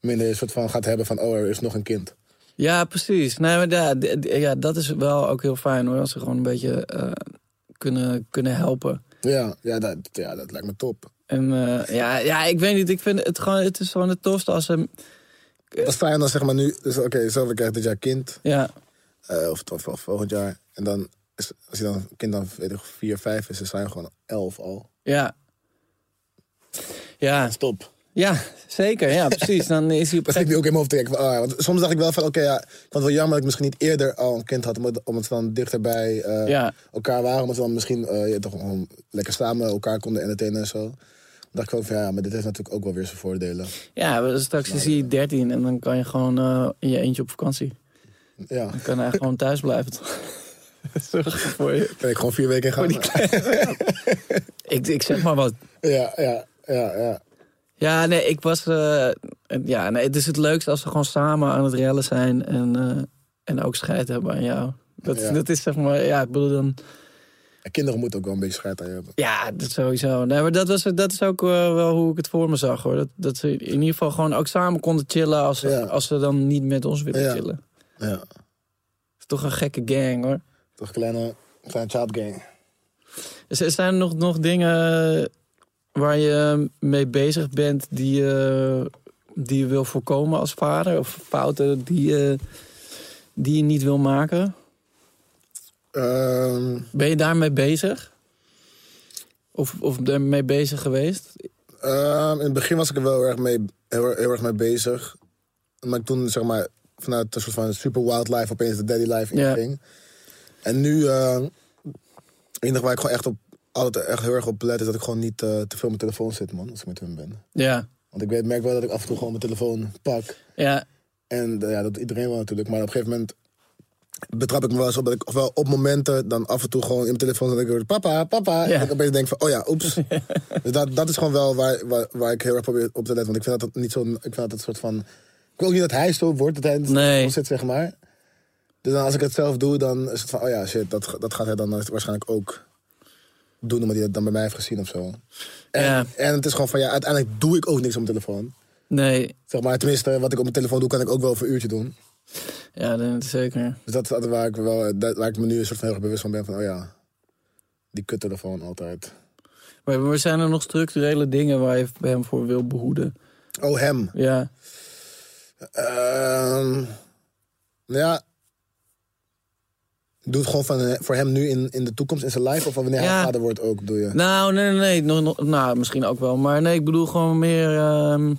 minder een soort van gaat hebben van... oh, er is nog een kind. Ja, precies. Nee, maar ja, ja, dat is wel ook heel fijn, hoor. Als ze gewoon een beetje uh, kunnen, kunnen helpen. Ja, ja, dat, ja, dat lijkt me top. En, uh, ja, ja, ik weet niet. Ik vind het gewoon, het is gewoon het tofste als ze... Dat is fijn als zeg maar nu... Dus oké, okay, zelf krijgt dit jaar kind. Ja. Uh, of, of, of volgend jaar. En dan, is, als je dan kind dan weet ik, vier, vijf is, dan zijn we gewoon elf al. Ja. Ja. Stop. Ja, zeker. Ja, precies. Dan is hij op... Dat zit ik nu ook in mijn hoofd. Ah, want soms dacht ik wel van, oké, okay, ja, ik vond het wel jammer dat ik misschien niet eerder al een kind had, omdat, omdat we dan dichterbij uh, ja. elkaar waren, omdat we dan misschien uh, ja, toch gewoon lekker samen elkaar konden entertainen en zo. Dan dacht ik ook van, ja, maar dit heeft natuurlijk ook wel weer zijn voordelen. Ja, straks is hij dertien en dan kan je gewoon uh, in je eentje op vakantie. Ja. Dan kan hij gewoon thuis blijven, toch? Zorg voor je. Ben ik gewoon vier weken gaan. ik, ik zeg maar wat. Ja, ja, ja, ja. Ja, nee, ik was... Uh, ja, nee, het is het leukste als we gewoon samen aan het rellen zijn en, uh, en ook scheid hebben aan jou. Dat, ja. dat is zeg maar, ja, ik bedoel dan... En kinderen moeten ook wel een beetje scheid aan je hebben. Ja, dat sowieso. Nee, maar dat, was, dat is ook uh, wel hoe ik het voor me zag, hoor. Dat, dat ze in ieder geval gewoon ook samen konden chillen als, ja. als ze dan niet met ons willen ja. chillen. Ja. Dat is toch een gekke gang, hoor. Toch een kleine, kleine child gang. Zijn er nog, nog dingen... waar je mee bezig bent die je, die je wil voorkomen als vader? Of fouten die je, die je niet wil maken? Um, ben je daarmee bezig? Of, of daarmee bezig geweest? Um, in het begin was ik er wel heel erg mee, heel, heel erg mee bezig. Maar toen zeg maar vanuit een soort van super wildlife opeens de daddy life in ging. Ja. En nu, uh, enige waar ik gewoon echt op... altijd echt heel erg op let is dat ik gewoon niet uh, te veel met mijn telefoon zit, man, als ik met hun ben. Ja. Want ik weet, merk wel dat ik af en toe gewoon mijn telefoon pak. Ja. En uh, ja, dat iedereen wel natuurlijk. Maar op een gegeven moment betrap ik me wel eens op dat ik ofwel op momenten dan af en toe gewoon in mijn telefoon zit en ik hoor papa, papa. Ja. En ik opeens denk van, oh ja, oeps. Dus dat, dat is gewoon wel waar, waar, waar ik heel erg probeer op te letten. Want ik vind dat, dat niet zo, ik vind dat een soort van... Ik wil ook niet dat hij zo wordt, dat hij in de telefoon zit, zeg maar. Dus dan als ik het zelf doe, dan is het van, oh ja, shit, dat, dat gaat hij dan waarschijnlijk ook doen, omdat hij dat dan bij mij heeft gezien of zo. En, ja. en het is gewoon van, ja, uiteindelijk doe ik ook niks op mijn telefoon. Nee. Zeg maar, tenminste, wat ik op mijn telefoon doe, kan ik ook wel voor een uurtje doen. Ja, dat is zeker. Dus dat is altijd waar ik, wel, dat, waar ik me nu een soort van heel erg bewust van ben, van, oh ja, die kuttelefoon altijd. Maar, maar zijn er nog structurele dingen waar je hem voor wil behoeden? Oh, hem? Ja. Uh, nou ja... Doe het gewoon van, voor hem nu in, in de toekomst, in zijn life? Of wanneer ja. hij vader wordt ook, doe je? Nou, nee, nee, nee. Nog, nog, nou, misschien ook wel. Maar nee, ik bedoel gewoon meer... Uh,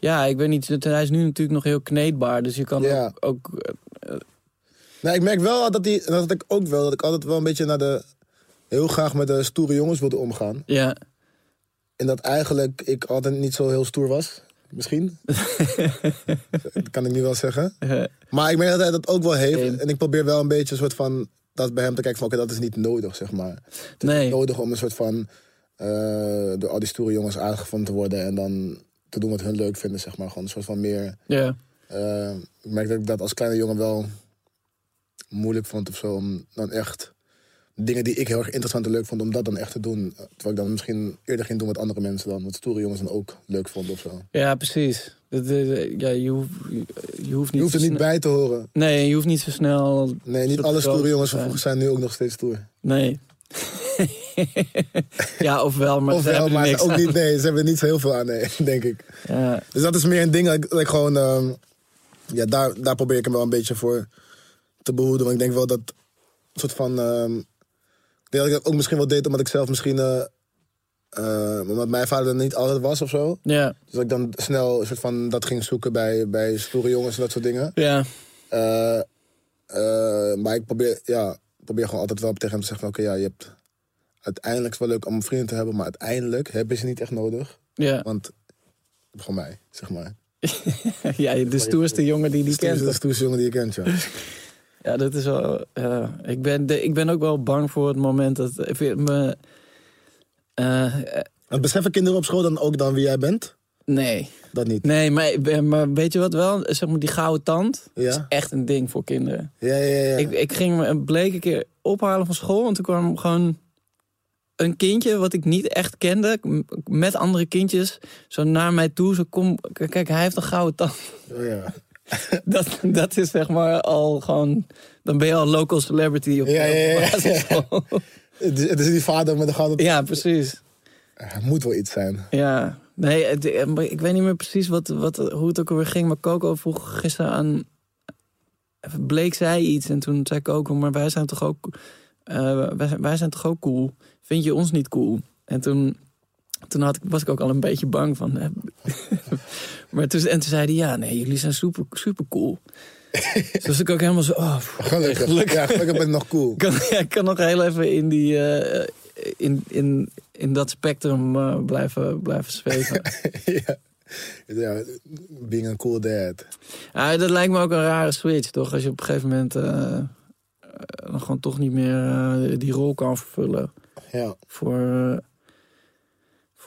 ja, ik weet niet. Hij is nu natuurlijk nog heel kneedbaar. Dus je kan ja. ook... ook uh, nou, ik merk wel dat, die, dat ik ook wel... dat ik altijd wel een beetje naar de... heel graag met de stoere jongens wilde omgaan. Ja. En dat eigenlijk ik altijd niet zo heel stoer was. Misschien. Dat kan ik nu wel zeggen. Maar ik merk dat hij dat ook wel heeft. En ik probeer wel een beetje een soort van... dat bij hem te kijken van, oké, okay, dat is niet nodig, zeg maar. Het is nee. niet nodig om een soort van... Uh, door al die stoere jongens aangevonden te worden... en dan te doen wat hun leuk vinden, zeg maar. Gewoon een soort van meer... Yeah. Uh, ik merk dat ik dat als kleine jongen wel... moeilijk vond of zo. Om dan echt... dingen die ik heel erg interessant en leuk vond, om dat dan echt te doen. Terwijl ik dan misschien eerder ging doen wat andere mensen dan, wat stoere jongens dan ook leuk vonden of zo. Ja, precies. Ja, je, hoeft, je, hoeft niet je hoeft er niet bij te horen. Nee, je hoeft niet zo snel... Nee, niet alle stoere jongens van vroeger zijn nu ook nog steeds stoer. Nee. Ja, ofwel, maar, of ze, wel, hebben maar ook niet, nee, ze hebben er niet zo heel veel aan, nee, denk ik. Ja. Dus dat is meer een ding dat ik, dat ik gewoon... Uh, ja, daar, daar probeer ik hem wel een beetje voor te behoeden. Want ik denk wel dat een soort van... Uh, Ik denk dat ik dat ook misschien wel deed, omdat ik zelf misschien... Uh, uh, omdat mijn vader er niet altijd was of zo. Ja. Yeah. Dus dat ik dan snel een soort van dat ging zoeken bij, bij stoere jongens en dat soort dingen. Ja. Yeah. Uh, uh, maar ik probeer, ja, probeer gewoon altijd wel tegen hem te zeggen van... Oké, okay, ja, je hebt uiteindelijk wel leuk om een vrienden te hebben... maar uiteindelijk heb je ze niet echt nodig. Ja. Yeah. Want gewoon mij, zeg maar. Ja, de stoerste jongen die je kent. De stoerste jongen die je kent, ja. Ja, dat is wel... Uh, ik, ben de, ik ben ook wel bang voor het moment dat... Ik, me, uh, En beseffen kinderen op school dan ook dan wie jij bent? Nee. Dat niet? Nee, maar, maar weet je wat wel? Zeg maar die gouden tand, ja, is echt een ding voor kinderen. Ja, ja, ja. Ik, ik ging me een bleke keer ophalen van school, want toen kwam gewoon een kindje wat ik niet echt kende, met andere kindjes, zo naar mij toe. Zo kom, kijk, hij heeft een gouden tand. Oh, ja. Dat, dat is zeg maar al gewoon... Dan ben je al local celebrity op de, ja, ja, ja, basisschool. Ja. Het is die vader met de gouden... Ja, precies. Het moet wel iets zijn. Ja. Nee, het, ik weet niet meer precies wat, wat, hoe het ook alweer ging. Maar Coco vroeg gisteren aan... Bleek zij iets. En toen zei Coco, maar wij zijn toch ook... Uh, wij, zijn, wij zijn toch ook cool? Vind je ons niet cool? En toen... Toen had ik, was ik ook al een beetje bang van. Hè. Maar toen, en toen zei hij, ja, nee, jullie zijn super, super cool. Dus was ik ook helemaal zo, oh, gelukkig. Gelukkig. Ja, gelukkig ben ik nog cool. Ik kan, ja, kan nog heel even in, die, uh, in, in, in dat spectrum uh, blijven, blijven zweven. Ja. Ja, being a cool dad. Ah, dat lijkt me ook een rare switch, toch? Als je op een gegeven moment uh, uh, dan gewoon toch niet meer uh, die rol kan vervullen. Ja. Voor... Uh,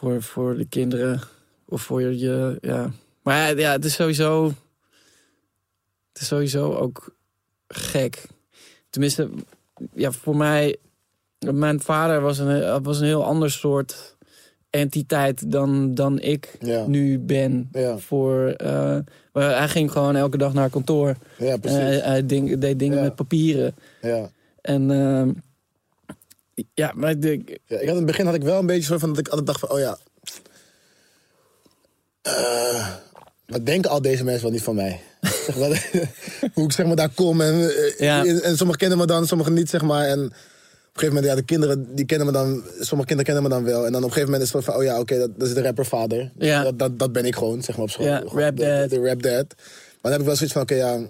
Voor, voor de kinderen of voor je, ja. Maar ja, ja, het is sowieso, het is sowieso ook gek. Tenminste, ja, voor mij, mijn vader was een, was een heel ander soort entiteit dan, dan ik, ja, nu ben. Ja. Voor, uh, maar hij ging gewoon elke dag naar kantoor. Ja, precies. En hij, hij ding, deed dingen, ja, met papieren. Ja. En... Uh, Ja, maar ik denk... Ja, ik had in het begin had ik wel een beetje zo van dat ik altijd dacht van, oh ja... Uh, wat denken al deze mensen wel niet van mij? Zeg maar, hoe ik zeg maar daar kom en, ja, en, en sommigen kennen me dan, sommigen niet, zeg maar. En op een gegeven moment, ja, de kinderen, die kennen me dan... Sommige kinderen kennen me dan wel. En dan op een gegeven moment is het van, oh ja, oké, okay, dat, dat is de rappervader. Ja. Dat, dat, dat ben ik gewoon, zeg maar, op school. Ja, gewoon, rap de, dad. De, de rap dad. Maar dan heb ik wel zoiets van, oké, okay, ja...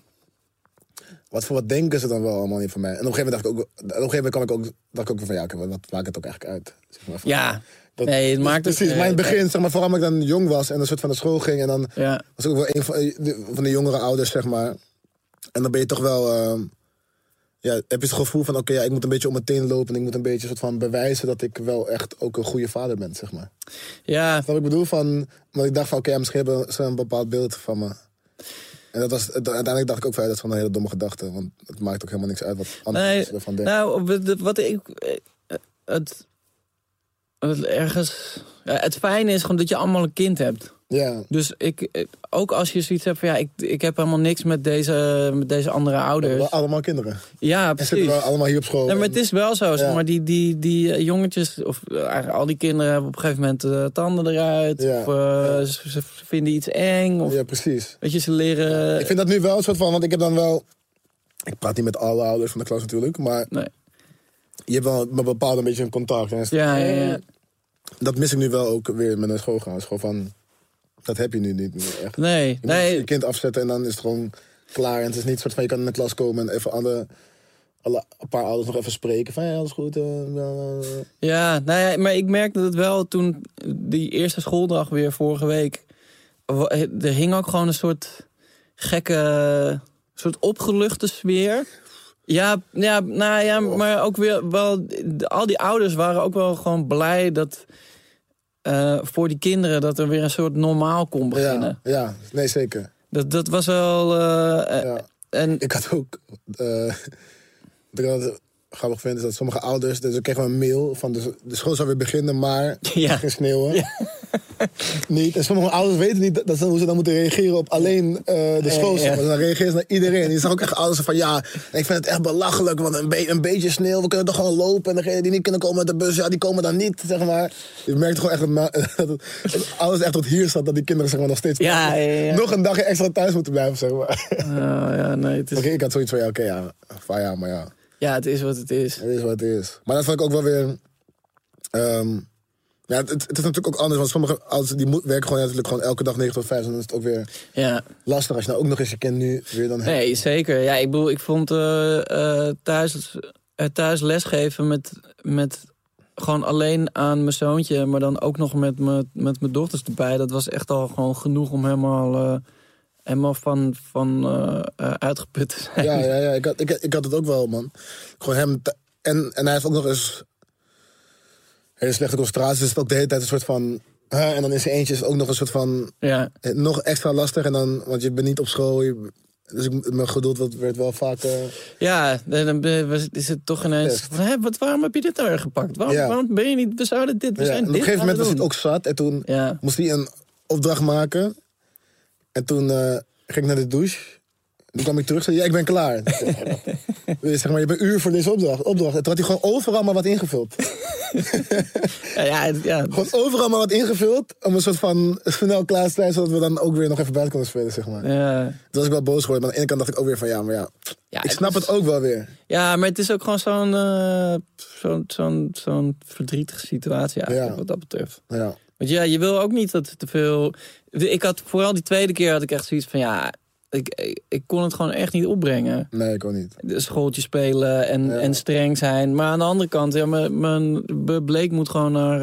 Wat voor wat denken ze dan wel allemaal niet van mij? En op een gegeven moment, dacht ik ook, op een gegeven moment kwam ik ook, dacht ik ook van... Ja, wat maakt het ook eigenlijk uit? Zeg maar, ja, dat, nee, het dus, maakt het... Precies, maar in het begin, zeg maar, vooral omdat ik dan jong was... en een soort van naar school ging... en dan, ja, was ik ook wel een van de, van de jongere ouders, zeg maar. En dan ben je toch wel... Uh, ja, heb je het gevoel van, oké, okay, ja, ik moet een beetje om mijn teen lopen... en ik moet een beetje soort van bewijzen dat ik wel echt ook een goede vader ben, zeg maar. Ja. Dat wat ik bedoel van... Want ik dacht van, oké, okay, ja, misschien hebben ze een bepaald beeld van me... En dat was, uiteindelijk dacht ik ook van, dat is gewoon een hele domme gedachte. Want het maakt ook helemaal niks uit wat andere nee, mensen ervan denken. Nou, wat ik... Het, het ergens... Het fijne is gewoon dat je allemaal een kind hebt. Ja. Dus ik... Ook als je zoiets hebt van, ja, ik, ik heb helemaal niks met deze, met deze andere ouders. We hebben allemaal kinderen. Ja, precies. En zitten we allemaal hier op school. Nee, maar en, het is wel zo. Ja. Zeg maar die, die, die jongetjes, of eigenlijk al die kinderen hebben op een gegeven moment uh, tanden eruit. Ja. Of uh, ja. ze, ze vinden iets eng. Of, ja, precies. Weet je, ze leren... Ik vind dat nu wel een soort van, want ik heb dan wel... Ik praat niet met alle ouders van de klas natuurlijk, maar... Nee. Je hebt wel een bepaald een beetje een contact. En ja, ja, ja. Dat mis ik nu wel ook weer met naar school gaan. Het is gewoon van... Dat heb je nu niet meer echt. Nee, je nee. Je kind afzetten en dan is het gewoon klaar. En het is niet soort van, je kan in de klas komen en even alle, alle, een paar ouders nog even spreken. Van, ja, alles goed. Uh, uh. Ja, nou ja, maar ik merkte dat wel toen die eerste schooldag weer vorige week. Er hing ook gewoon een soort gekke, soort opgeluchte sfeer. Ja, ja, nou ja, maar ook weer wel, al die ouders waren ook wel gewoon blij dat... Uh, voor die kinderen dat er weer een soort normaal kon beginnen. Ja, ja, nee, zeker. Dat, dat was wel... Uh, ja. En ik had ook... Uh, wat ik altijd grappig vind is dat sommige ouders... Dus ik kreeg wel een mail van de, de school zou weer beginnen, maar... Ja. Ging sneeuwen. Ja. Niet. En sommige ouders weten niet dat, dat ze, hoe ze dan moeten reageren op alleen uh, de school. Ja, ja. Dus dan reageren ze naar iedereen. Die zag ook echt ouders van, ja, ik vind het echt belachelijk, want een, be- een beetje sneeuw, we kunnen toch gewoon lopen. En degenen die niet kunnen komen met de bus, ja, die komen dan niet, zeg maar. Je merkt gewoon echt dat, ma- dat, het, dat ouders echt tot hier zat, dat die kinderen zeg maar nog steeds ja, ja, ja. nog een dag extra thuis moeten blijven, zeg maar. Uh, ja, nee, het is... Oké, okay, ik had zoiets van, ja, oké, okay, ja, van, ja, maar ja. Ja, het is wat het is. Het is wat het is. Maar dat vond ik ook wel weer... Um, Ja, het, het is natuurlijk ook anders, want sommige ouders die werken gewoon, ja, natuurlijk gewoon elke dag negen tot vijf. Dan is het ook weer ja. lastig als je nou ook nog eens je kind nu weer dan hebt. Nee, zeker. Ja, ik bedoel, ik vond uh, uh, thuis, uh, thuis lesgeven met, met gewoon alleen aan mijn zoontje, maar dan ook nog met, me, met mijn dochters erbij. Dat was echt al gewoon genoeg om helemaal, uh, helemaal van, van uh, uh, uitgeput te zijn. Ja, ja, ja. Ik, had, ik, ik had het ook wel, man. Gewoon hem... Th- en, en hij heeft ook nog eens... hele slechte concentratie. Dus het is ook de hele tijd een soort van... Uh, en dan is er eentje ook nog een soort van... Ja. Eh, nog extra lastig. En dan, want je bent niet op school. Je, dus ik, mijn geduld werd wel vaak... Uh, ja, dan is het toch ineens... Hé, wat, waarom heb je dit nou gepakt? Waarom, ja. waarom ben je niet... We zouden dit... We ja, zijn en op dit een gegeven moment was het ook zat. En toen ja. moest hij een opdracht maken. En toen uh, ging ik naar de douche... Toen kwam ik terug en zei, ja, ik ben klaar. Dus zeg maar, je hebt een uur voor deze opdracht. opdracht. En toen had hij gewoon overal maar wat ingevuld. ja, ja, ja. Gewoon overal maar wat ingevuld. Om een soort van snel klaar te zijn. Zodat we dan ook weer nog even buiten konden spelen, zeg maar. Ja. Toen was ik wel boos geworden. Maar aan de ene kant dacht ik ook weer van, ja, maar ja. ja ik snap het, is, het ook wel weer. Ja, maar het is ook gewoon zo'n uh, zo, zo, zo verdrietige situatie eigenlijk. Ja. Wat dat betreft. Ja. Want ja, je wil ook niet dat te veel... Ik had vooral die tweede keer had ik echt zoiets van, ja... Ik, ik kon het gewoon echt niet opbrengen. Nee, ik kon niet. Schooltje spelen en, ja. en streng zijn. Maar aan de andere kant, ja, mijn, mijn Bleek moet gewoon naar...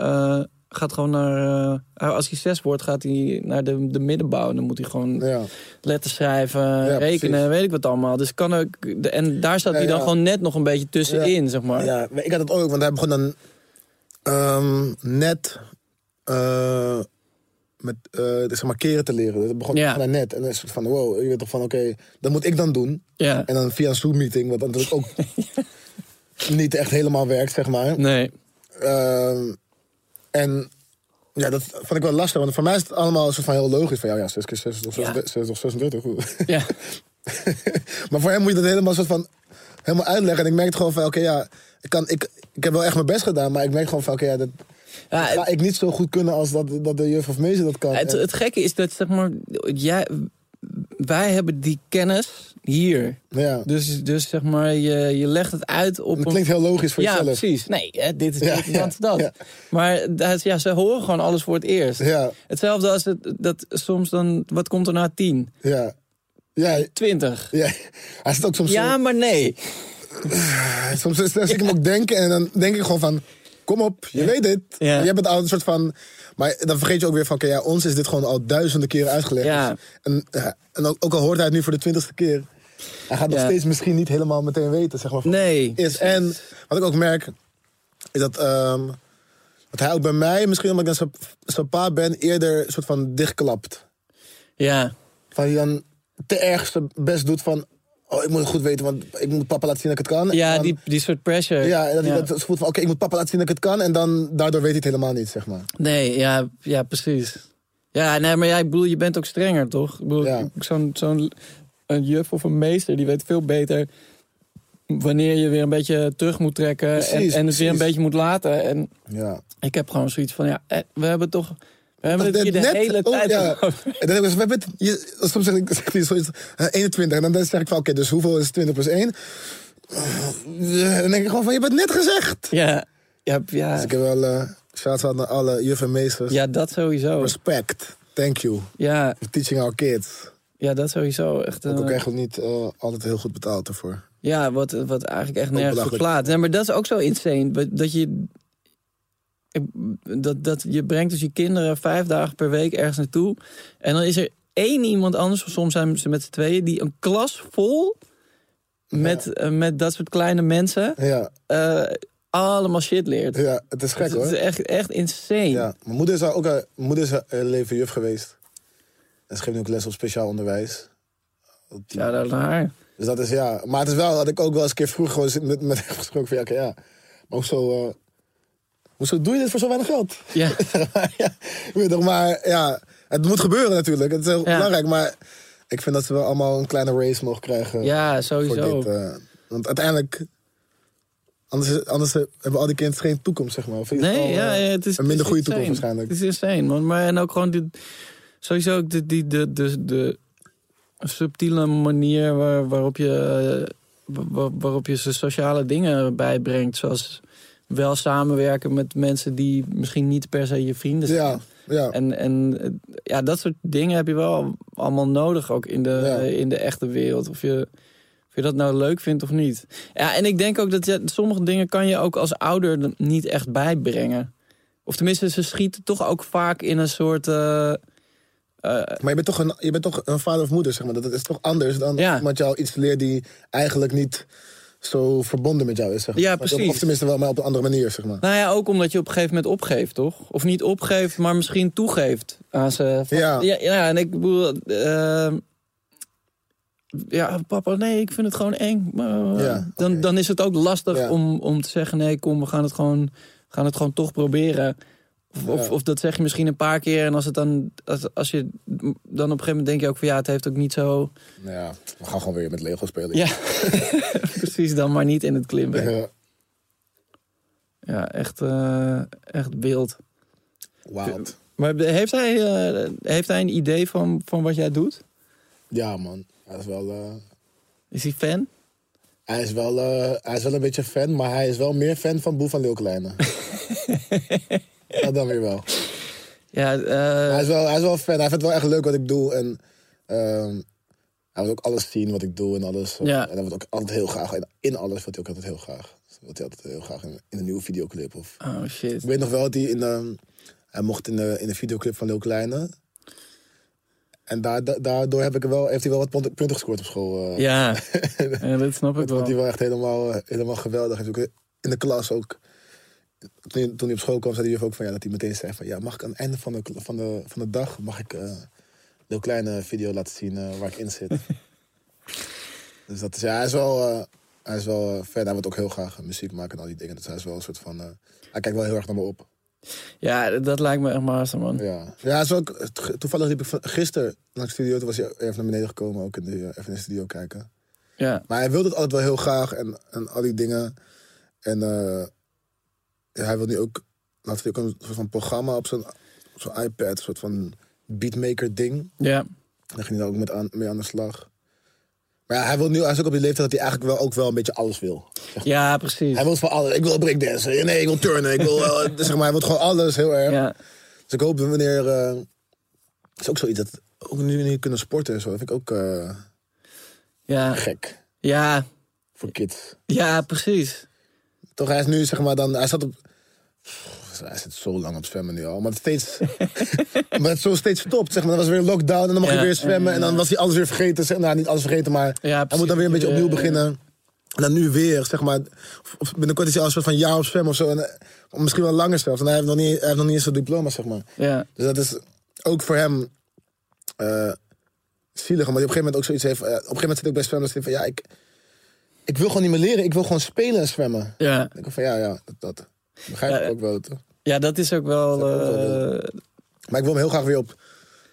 Uh, uh, gaat gewoon naar... Uh, als hij zes wordt, gaat hij naar de, de middenbouw. Dan moet hij gewoon ja. letters schrijven, ja, rekenen, precies. weet ik wat allemaal. Dus kan ook... De, en daar zat ja, hij dan ja. gewoon net nog een beetje tussenin, ja. zeg maar. Ja, ik had het ook, want hij begon dan um, net... Uh, met uh, zeg maar keren te leren. Dat begon ja. net. En dan is het van, wow, je weet toch van, oké, okay, dat moet ik dan doen. Ja. En dan via een Zoom-meeting, wat natuurlijk ook niet echt helemaal werkt, zeg maar. Nee. Uh, en ja, dat vond ik wel lastig, want voor mij is het allemaal een soort van heel logisch. Van, ja, ja, zes keer zes is toch zesendertig? Ja. Maar voor hem moet je dat helemaal soort van helemaal uitleggen. En ik merkte gewoon van, oké, okay, ja, ik, kan, ik, ik heb wel echt mijn best gedaan, maar ik merk gewoon van, oké, okay, ja, dat... Ja, het, ga ik niet zo goed kunnen als dat, dat de juf of meester dat kan. Het, het gekke is dat, zeg maar, jij, wij hebben die kennis hier. Ja. Dus, dus zeg maar, je, je legt het uit op... Het klinkt een... heel logisch voor ja, jezelf. Ja, precies. Nee, hè, dit is ja, dit, ja, dat. Ja. Maar ja, ze horen gewoon alles voor het eerst. Ja. Hetzelfde als het, dat soms dan... Wat komt er na tien? Ja. ja. Twintig. Ja, hij zit ook soms ja zo... maar nee. Soms is het, als ja. ik hem ook denk en dan denk ik gewoon van... Kom op, je ja. weet dit. Ja. Jij bent al een soort van... Maar dan vergeet je ook weer van... Oké, okay, ja, ons is dit gewoon al duizenden keren uitgelegd. Ja. En, en ook, ook al hoort hij het nu voor de twintigste keer... Hij gaat ja. nog steeds misschien niet helemaal meteen weten, zeg maar. Nee. Is. En wat ik ook merk... Is dat... Um, dat hij ook bij mij, misschien omdat ik dan zijn pa ben... Eerder soort van dichtklapt. Ja. Van hij dan te erg zijn best doet van... Oh, ik moet het goed weten, want ik moet papa laten zien dat ik het kan. Ja, dan, die, die soort pressure. Ja, en dat hij ja. dat voelt van, oké, ik moet papa laten zien dat ik het kan. En dan, daardoor weet hij het helemaal niet, zeg maar. Nee, ja, ja precies. Ja, nee, maar jij, ja, ik bedoel, je bent ook strenger, toch? Ik bedoel, ja. zo'n, zo'n een juf of een meester, die weet veel beter... wanneer je weer een beetje terug moet trekken. Precies, en en het precies. weer een beetje moet laten. En ja. ik heb gewoon zoiets van, ja, we hebben toch... We hebben het hier de net, hele oh, tijd ja. over. Soms zeg ik, ik eenentwintig. En dan zeg ik van, oké, okay, dus hoeveel is twintig plus één? Dan denk ik gewoon van, je hebt het net gezegd. Ja. ja, ja. Dus ik heb wel... Uh, shout out naar alle juf en meesters. Ja, dat sowieso. Respect. Thank you. Ja. For teaching our kids. Ja, dat sowieso. Echt, uh, ook eigenlijk niet uh, altijd heel goed betaald ervoor. Ja, wat, wat eigenlijk echt nergens verklaart. Nee, maar dat is ook zo insane. Dat je... Dat, dat, je brengt dus je kinderen vijf dagen per week ergens naartoe. En dan is er één iemand anders, of soms zijn ze met z'n tweeën... die een klas vol met, ja. met dat soort kleine mensen... Ja. Uh, allemaal shit leert. Ja, het is gek, het, hoor. Het is echt, echt insane. Ja, mijn moeder is ook haar, moeder is haar leven juf geweest. En ze geeft nu ook les op speciaal onderwijs. Ja, dat is haar. Dus dat is, ja. Maar het is wel, had ik ook wel eens een keer vroeg... gewoon met, met hem gesproken van, ja, okay, ja. Maar ook zo... Uh, hoezo doe je dit voor zo weinig geld? Ja. ja, weet toch, maar ja, het moet gebeuren natuurlijk. Het is heel ja. belangrijk, maar ik vind dat ze wel allemaal een kleine race mogen krijgen. Ja, sowieso. Voor dit, uh, want uiteindelijk, anders, anders hebben al die kinderen geen toekomst, zeg maar. Of nee, al, ja, ja, het is een minder goede toekomst waarschijnlijk. Het is insane, man. Maar en ook gewoon die, sowieso ook de, die, de, de, de subtiele manier waar, waarop je, waar, waarop je ze sociale dingen bijbrengt, zoals... wel samenwerken met mensen die misschien niet per se je vrienden zijn. Ja, ja. En, en ja, dat soort dingen heb je wel allemaal nodig, ook in de, ja. in de echte wereld. Of je, of je dat nou leuk vindt of niet. Ja, en ik denk ook dat ja, sommige dingen kan je ook als ouder niet echt bijbrengen. Of tenminste, ze schieten toch ook vaak in een soort... Uh, Uh, maar je bent, toch een, je bent toch een vader of moeder, zeg maar. Dat is toch anders dan ja. iemand jou iets leert die eigenlijk niet... zo verbonden met jou is, zeg maar. Ja, precies. Of tenminste wel, maar op een andere manier, zeg maar. Nou ja, ook omdat je op een gegeven moment opgeeft, toch? Of niet opgeeft, maar misschien toegeeft aan ze. Ja. Ja, ja, en ik bedoel... Uh, ja, papa, nee, ik vind het gewoon eng. Maar, ja, dan, okay. dan is het ook lastig ja. om, om te zeggen... nee, kom, we gaan het gewoon, gaan het gewoon toch proberen... Of, ja. of, of dat zeg je misschien een paar keer. En als het dan, als, als je dan op een gegeven moment denk je ook van ja, het heeft ook niet zo. Ja, we gaan gewoon weer met Lego spelen. Ja, precies, dan maar niet in het klimmen. Ja, ja echt, uh, echt wild. Wild. Maar heeft hij, uh, heeft hij een idee van, van wat jij doet? Ja, man. Hij is wel. Uh... Is hij fan? Hij is, wel, uh, hij is wel een beetje fan, maar hij is wel meer fan van Bo van Lille Kleine. Ja, dan weer wel. Ja, uh... hij, is wel, hij is wel fan. Hij vindt het wel echt leuk wat ik doe. En uh, hij wil ook alles zien wat ik doe en alles. Ja. En hij wil ook altijd heel graag. En in alles wil hij ook altijd heel graag. Dus wil hij altijd heel graag in, in een nieuwe videoclip. Of... Oh shit. Ik weet nog wel dat hij in de, hij mocht in de, in de videoclip van Lille Kleine. En da- da- daardoor heb ik wel, heeft hij wel wat punten gescoord op school. Uh. Ja. Ja, dat snap ik wel. Want hij was echt helemaal, helemaal geweldig. In de klas ook. Toen hij, toen hij op school kwam, zei de juf ook van ja, dat hij meteen zei van ja, mag ik aan het einde van de, van de, van de dag, mag ik uh, een heel kleine video laten zien uh, waar ik in zit. Dus dat is, ja, hij is wel, uh, hij is wel uh, fan. Hij wil ook heel graag uh, muziek maken en al die dingen. Dus hij is wel een soort van, uh, hij kijkt wel heel erg naar me op. Ja, dat lijkt me echt master, man. Ja, ja, is ook, toevallig liep ik van, gisteren naar de studio, toen was hij even naar beneden gekomen, ook in de, uh, even in de studio kijken. Ja. Maar hij wilde het altijd wel heel graag en, en al die dingen. En... Uh, ja, hij wil nu ook, laten we ook een soort van programma op zijn, op zijn iPad, een soort van beatmaker ding. Ja. Daar ging hij dan ook met aan, mee aan de slag. Maar ja, hij wil nu, hij is ook op die leeftijd dat hij eigenlijk wel ook wel een beetje alles wil. Zeg maar. Ja, precies. Hij wil van alles. Ik wil breakdansen, nee, ik wil turnen, ik wil, uh, zeg maar, hij wil gewoon alles heel erg. Ja. Dus ik hoop dat wanneer, uh, is ook zoiets dat ook nu niet kunnen sporten en zo, dat vind ik ook uh, ja. gek. Ja. Voor kids. Ja, precies. Toch, hij is nu, zeg maar, dan... Hij zat op... Pff, hij zit zo lang op zwemmen nu al. Maar het steeds... maar het zo steeds stopt, zeg maar. Dan was weer lockdown en dan mag ja, je weer zwemmen. Ja. En dan was hij alles weer vergeten. Zeg, nou, niet alles vergeten, maar... Ja, hij moet dan weer een beetje opnieuw beginnen. En dan nu weer, zeg maar... Binnenkort is hij al een soort van jaar op zwemmen of zo. En, of misschien wel langer zelfs. En hij heeft nog niet, hij heeft nog niet eens zijn diploma, zeg maar. Ja. Dus dat is ook voor hem... Uh, zielig, maar die op een gegeven moment ook zoiets heeft... Uh, op een gegeven moment zit ik bij zwemmen en zit van... Ja, ik... Ik wil gewoon niet meer leren, ik wil gewoon spelen en zwemmen. Ja. Dan denk ik van ja, ja, dat, dat. begrijp ik ja, ook wel. Toch? Ja, dat is ook wel... Is ook wel uh... Maar ik wil hem heel graag weer op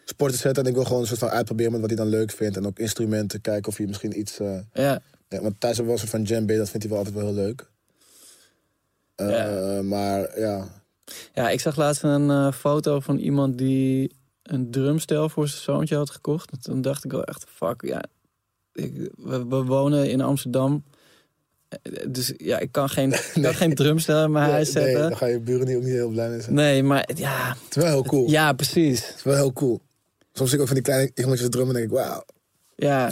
sporten zetten. En ik wil gewoon een soort van uitproberen met wat hij dan leuk vindt. En ook instrumenten, kijken of hij misschien iets... Uh... Ja. Ja, want thuis hebben we wel een soort van djembe, dat vindt hij wel altijd wel heel leuk. Uh, ja. Maar ja... Ja, ik zag laatst een uh, foto van iemand die een drumstel voor zijn zoontje had gekocht. En toen dacht ik wel echt, fuck, ja... Ik, we, we wonen in Amsterdam. Dus ja, ik kan geen, nee. kan geen drumstel in mijn nee, huis zetten. Nee, dan ga je buren niet, ook niet heel blij mee zijn. Nee, maar ja... Het is wel heel cool. Het, ja, precies. Het is wel heel cool. Soms zie ik ook van die kleine jongetjes drummen en denk ik, wauw. Ja,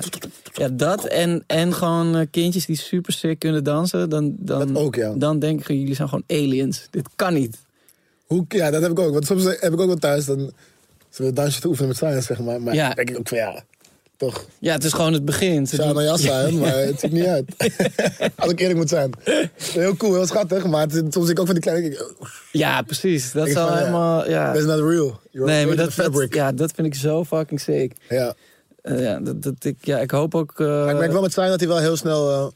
ja, dat en, en gewoon kindjes die super sick kunnen dansen. Dan, dan, dat ook, ja. Dan denk ik, jullie zijn gewoon aliens. Dit kan niet. Hoe, ja, dat heb ik ook. Want soms heb ik ook wel thuis, dan zullen we dansje te oefenen met science, zeg maar. Maar ja. denk ik ook van ja... Toch. Ja, het is gewoon het begin. Het zou nou jas zijn, maar het ziet niet uit. Als ik eerlijk moet zijn. Heel cool, heel schattig, maar het, soms zie ik ook van die kleine... Ja, precies. Dat zou helemaal... Ja. That's not real. You're nee, maar dat, dat, ja, dat vind ik zo fucking sick. Ja. Uh, ja, dat, dat, ik, ja, ik hoop ook... Uh... Maar ik merk wel met zijn dat hij wel heel snel... Uh,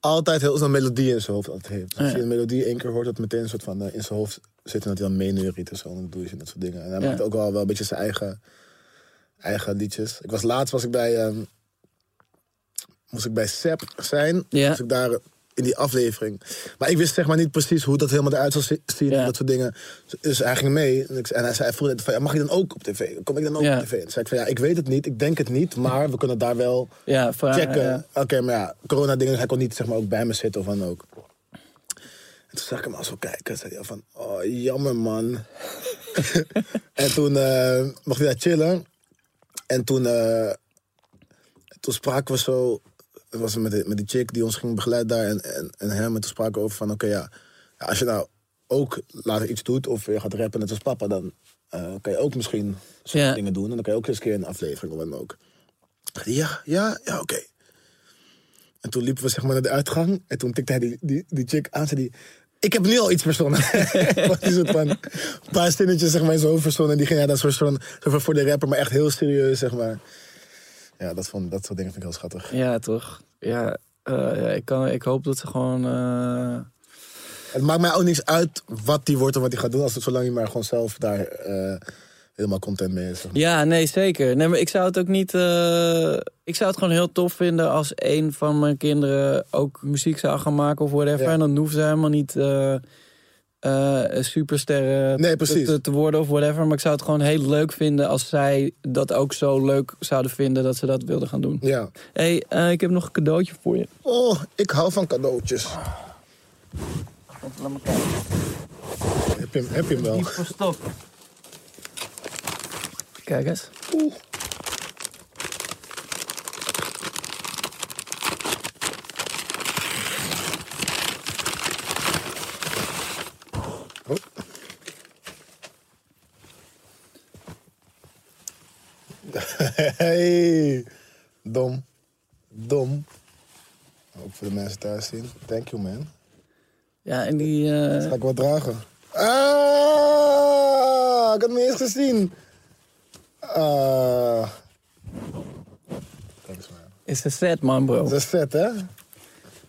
altijd heel snel melodie in zijn hoofd altijd heeft. Als je een melodie één keer hoort, dat meteen een soort van uh, in zijn hoofd zit... en dat hij dan meeneuriet en zo, en doe je en dat soort dingen. En hij ja. maakt ook wel, wel een beetje zijn eigen... Eigen liedjes. Ik was laatst was ik bij... Um, moest ik bij Sepp zijn. Yeah. Was ik daar in die aflevering. Maar ik wist zeg maar niet precies hoe dat helemaal eruit zou zien. Yeah. En dat soort dingen. Dus hij ging mee. En, ik, en hij zei vroeg van, ja, mag ik dan ook op tv? Kom ik dan ook yeah. op tv? En toen zei ik van, ja, ik weet het niet. Ik denk het niet. Maar we kunnen daar wel yeah, voor, checken. Uh, yeah. Oké, okay, maar ja, corona dingen. Hij kon niet zeg maar ook bij me zitten of dan ook. En toen zag ik hem al zo kijken. Zei hij van, oh, jammer man. En toen uh, mocht hij daar chillen. En toen, uh, toen spraken we zo, het was met die, met die chick die ons ging begeleiden daar en, en, en hem. En toen spraken we over van, oké okay, ja, ja, als je nou ook later iets doet of je gaat rappen net als papa, dan uh, kan je ook misschien zo'n yeah. dingen doen. En dan kan je ook eens een keer een aflevering of wat dan ook. Ja, ja, ja, oké. Okay. En toen liepen we zeg maar naar de uitgang. En toen tikte hij die, die, die chick aan. Zei die, ik heb nu al iets verzonnen. Een soort van een paar zinnetjes zeg maar, in zijn hoofd verzonnen. En die ging ja, dat soort van voor de rapper, maar echt heel serieus, zeg maar. Ja, dat, vond, dat soort dingen vind ik heel schattig. Ja, toch? Ja, uh, ja ik, kan, ik hoop dat ze gewoon... Uh... Het maakt mij ook niks uit wat die wordt of wat hij gaat doen. Als het, zolang hij maar gewoon zelf daar... Uh, helemaal content mee is. Zeg maar. Ja, nee, zeker. Nee, maar ik zou het ook niet... Uh, ik zou het gewoon heel tof vinden als een van mijn kinderen ook muziek zou gaan maken of whatever. Ja. En dan hoeft ze helemaal niet uh, uh, supersterren nee, precies. Te, te worden of whatever. Maar ik zou het gewoon heel leuk vinden als zij dat ook zo leuk zouden vinden dat ze dat wilden gaan doen. Ja. Hé, hey, uh, ik heb nog een cadeautje voor je. Oh, ik hou van cadeautjes. Laat maar kijken. Heb je hem, heb je hem wel? Niet verstopt. Kijk eens. Oeh. Oh. Hey. Dom. Dom. Ook voor de mensen thuis zien. Thank you, man. Ja, en die... Uh... Dat ga ik wel dragen. Ah! Ik had hem eerst gezien. Uh, thanks, man. Is een set, man, bro. Is een set, hè?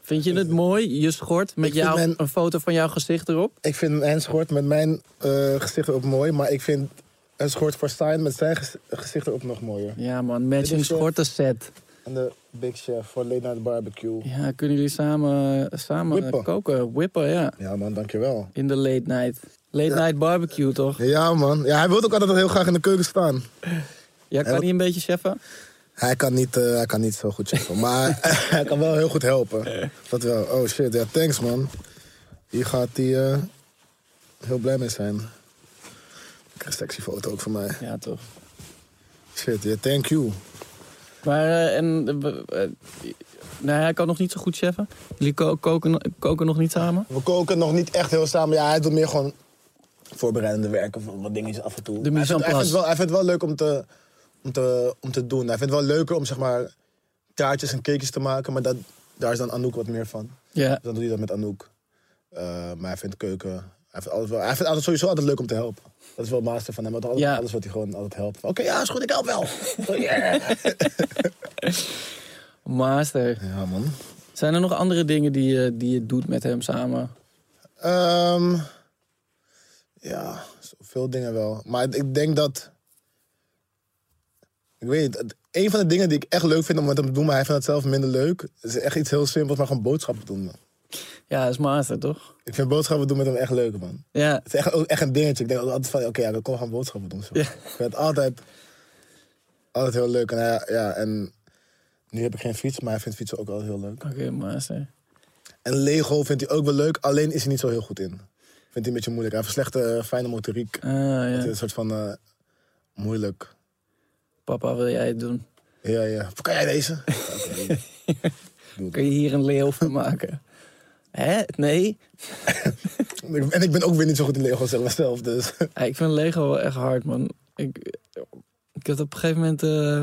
Vind je het mooi, je schort, met jou, mijn... een foto van jouw gezicht erop? Ik vind mijn schort met mijn uh, gezicht erop mooi, maar ik vind een schort voor Stein met zijn gez- gezicht erop nog mooier. Ja, man, matching schorten set. En de Big Chef voor late night barbecue. Ja, kunnen jullie samen, samen whippen. koken? Whippen, ja. Ja, man, dankjewel. In de late night. Late ja. night barbecue, toch? Ja, man. Ja, hij wil ook altijd heel graag in de keuken staan. Ja, kan hij wat... een beetje cheffen? Hij kan niet, uh, hij kan niet zo goed cheffen, maar hij kan wel heel goed helpen. Dat wel. Oh shit, ja, thanks, man. Hier gaat hij uh, heel blij mee zijn. Ik een sexy foto ook van mij. Ja, toch. Shit, ja, yeah, thank you. Maar, uh, en... Uh, uh, nee, hij kan nog niet zo goed cheffen. Jullie ko- koken, koken nog niet samen? We koken nog niet echt heel samen. Ja, hij doet meer gewoon... voorbereidende werken van wat dingetjes af en toe. De hij, vindt, hij, vindt wel, hij vindt het wel leuk om te, om, te, om te doen. Hij vindt het wel leuker om zeg maar taartjes en cakejes te maken. Maar dat, daar is dan Anouk wat meer van. Yeah. Dus dan doe je dat met Anouk. Uh, maar hij vindt keuken... Hij vindt, altijd wel, hij vindt altijd sowieso altijd leuk om te helpen. Dat is wel master van hem. Want altijd, ja. Alles wat hij gewoon altijd helpt. Oké, okay, ja, is goed, ik help wel. Oh, yeah. Master. Ja, man. Zijn er nog andere dingen die je, die je doet met hem samen? Um, Ja, zoveel dingen wel. Maar ik denk dat... Ik weet niet, een van de dingen die ik echt leuk vind om met hem te doen... maar hij vindt het zelf minder leuk... is echt iets heel simpels, maar gewoon boodschappen doen. Man. Ja, dat is master, toch? Ik vind boodschappen doen met hem echt leuk, man. Ja. Het is echt, echt een dingetje. Ik denk altijd van, oké, okay, ja, dan kom ik gaan boodschappen doen. Zo. Ja. Ik vind het altijd, altijd heel leuk. En, hij, ja, en nu heb ik geen fiets, maar hij vindt fietsen ook altijd heel leuk. Oké, okay, master. En Lego vindt hij ook wel leuk, alleen is hij niet zo heel goed in. Vindt hij een beetje moeilijk. Hij heeft een slechte, fijne motoriek. Ah, ja. Het is een soort van uh, moeilijk. Papa, wil jij het doen? Ja, ja. Kan jij deze? Okay. Kun je hier een leeuw van maken? Hè? Nee? En ik ben ook weer niet zo goed in Lego zeg maar zelf, dus. Ja, ik vind Lego wel echt hard, man. Ik, ik had op een gegeven moment... Uh,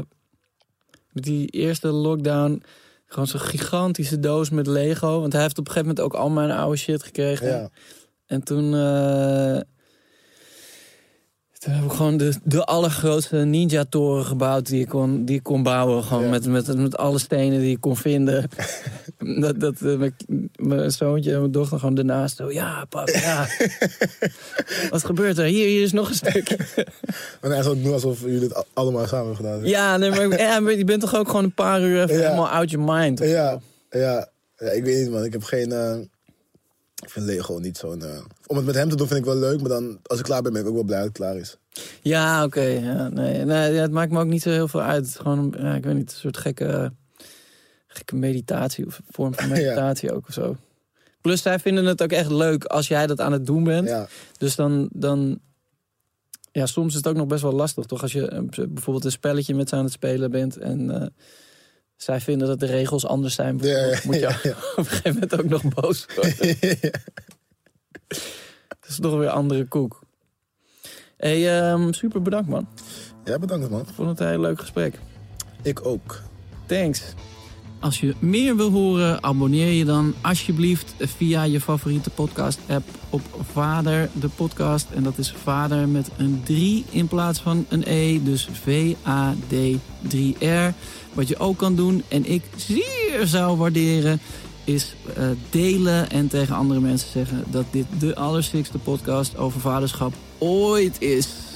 met die eerste lockdown... gewoon zo'n gigantische doos met Lego. Want hij heeft op een gegeven moment ook al mijn oude shit gekregen. Ja. En toen, uh, toen heb ik gewoon de, de allergrootste ninja-toren gebouwd die ik kon, die ik kon bouwen. Gewoon ja. met, met, met alle stenen die ik kon vinden. dat dat uh, mijn, mijn zoontje en mijn dochter gewoon daarnaast zo, ja, pap, ja. Wat gebeurt er? Hier, hier is nog een stuk. Maar hij zou ook doen alsof jullie het allemaal samen hebben gedaan. Ja, nee, maar ja, je bent toch ook gewoon een paar uur even ja. helemaal out your mind? Ja. Ja. ja, ik weet niet, man. Ik heb geen... Uh... Ik vind Lego niet zo'n... Uh... Om het met hem te doen vind ik wel leuk, maar dan als ik klaar ben, ben ik ook wel blij dat het klaar is. Ja, oké. Okay, ja, nee, nee, het maakt me ook niet zo heel veel uit. Het is gewoon, ja, ik weet niet, een soort gekke, gekke meditatie of een vorm van meditatie ja. ook of zo. Plus, zij vinden het ook echt leuk als jij dat aan het doen bent. Ja. Dus dan... dan ja, soms is het ook nog best wel lastig, toch? Als je bijvoorbeeld een spelletje met ze aan het spelen bent en... Uh, zij vinden dat de regels anders zijn. Ja, ja, moet je ja, ja. op een gegeven moment ook nog boos worden. Ja. Dat is nog weer andere koek. Hey, um, super bedankt, man. Ja, bedankt, man. Ik vond het een heel leuk gesprek. Ik ook. Thanks. Als je meer wil horen, abonneer je dan alsjeblieft via je favoriete podcast-app op Vader, de podcast. En dat is Vader met een drie in plaats van een E, dus V A D drie R. Wat je ook kan doen, en ik zeer zou waarderen, is uh, delen en tegen andere mensen zeggen dat dit de allerstikste podcast over vaderschap ooit is.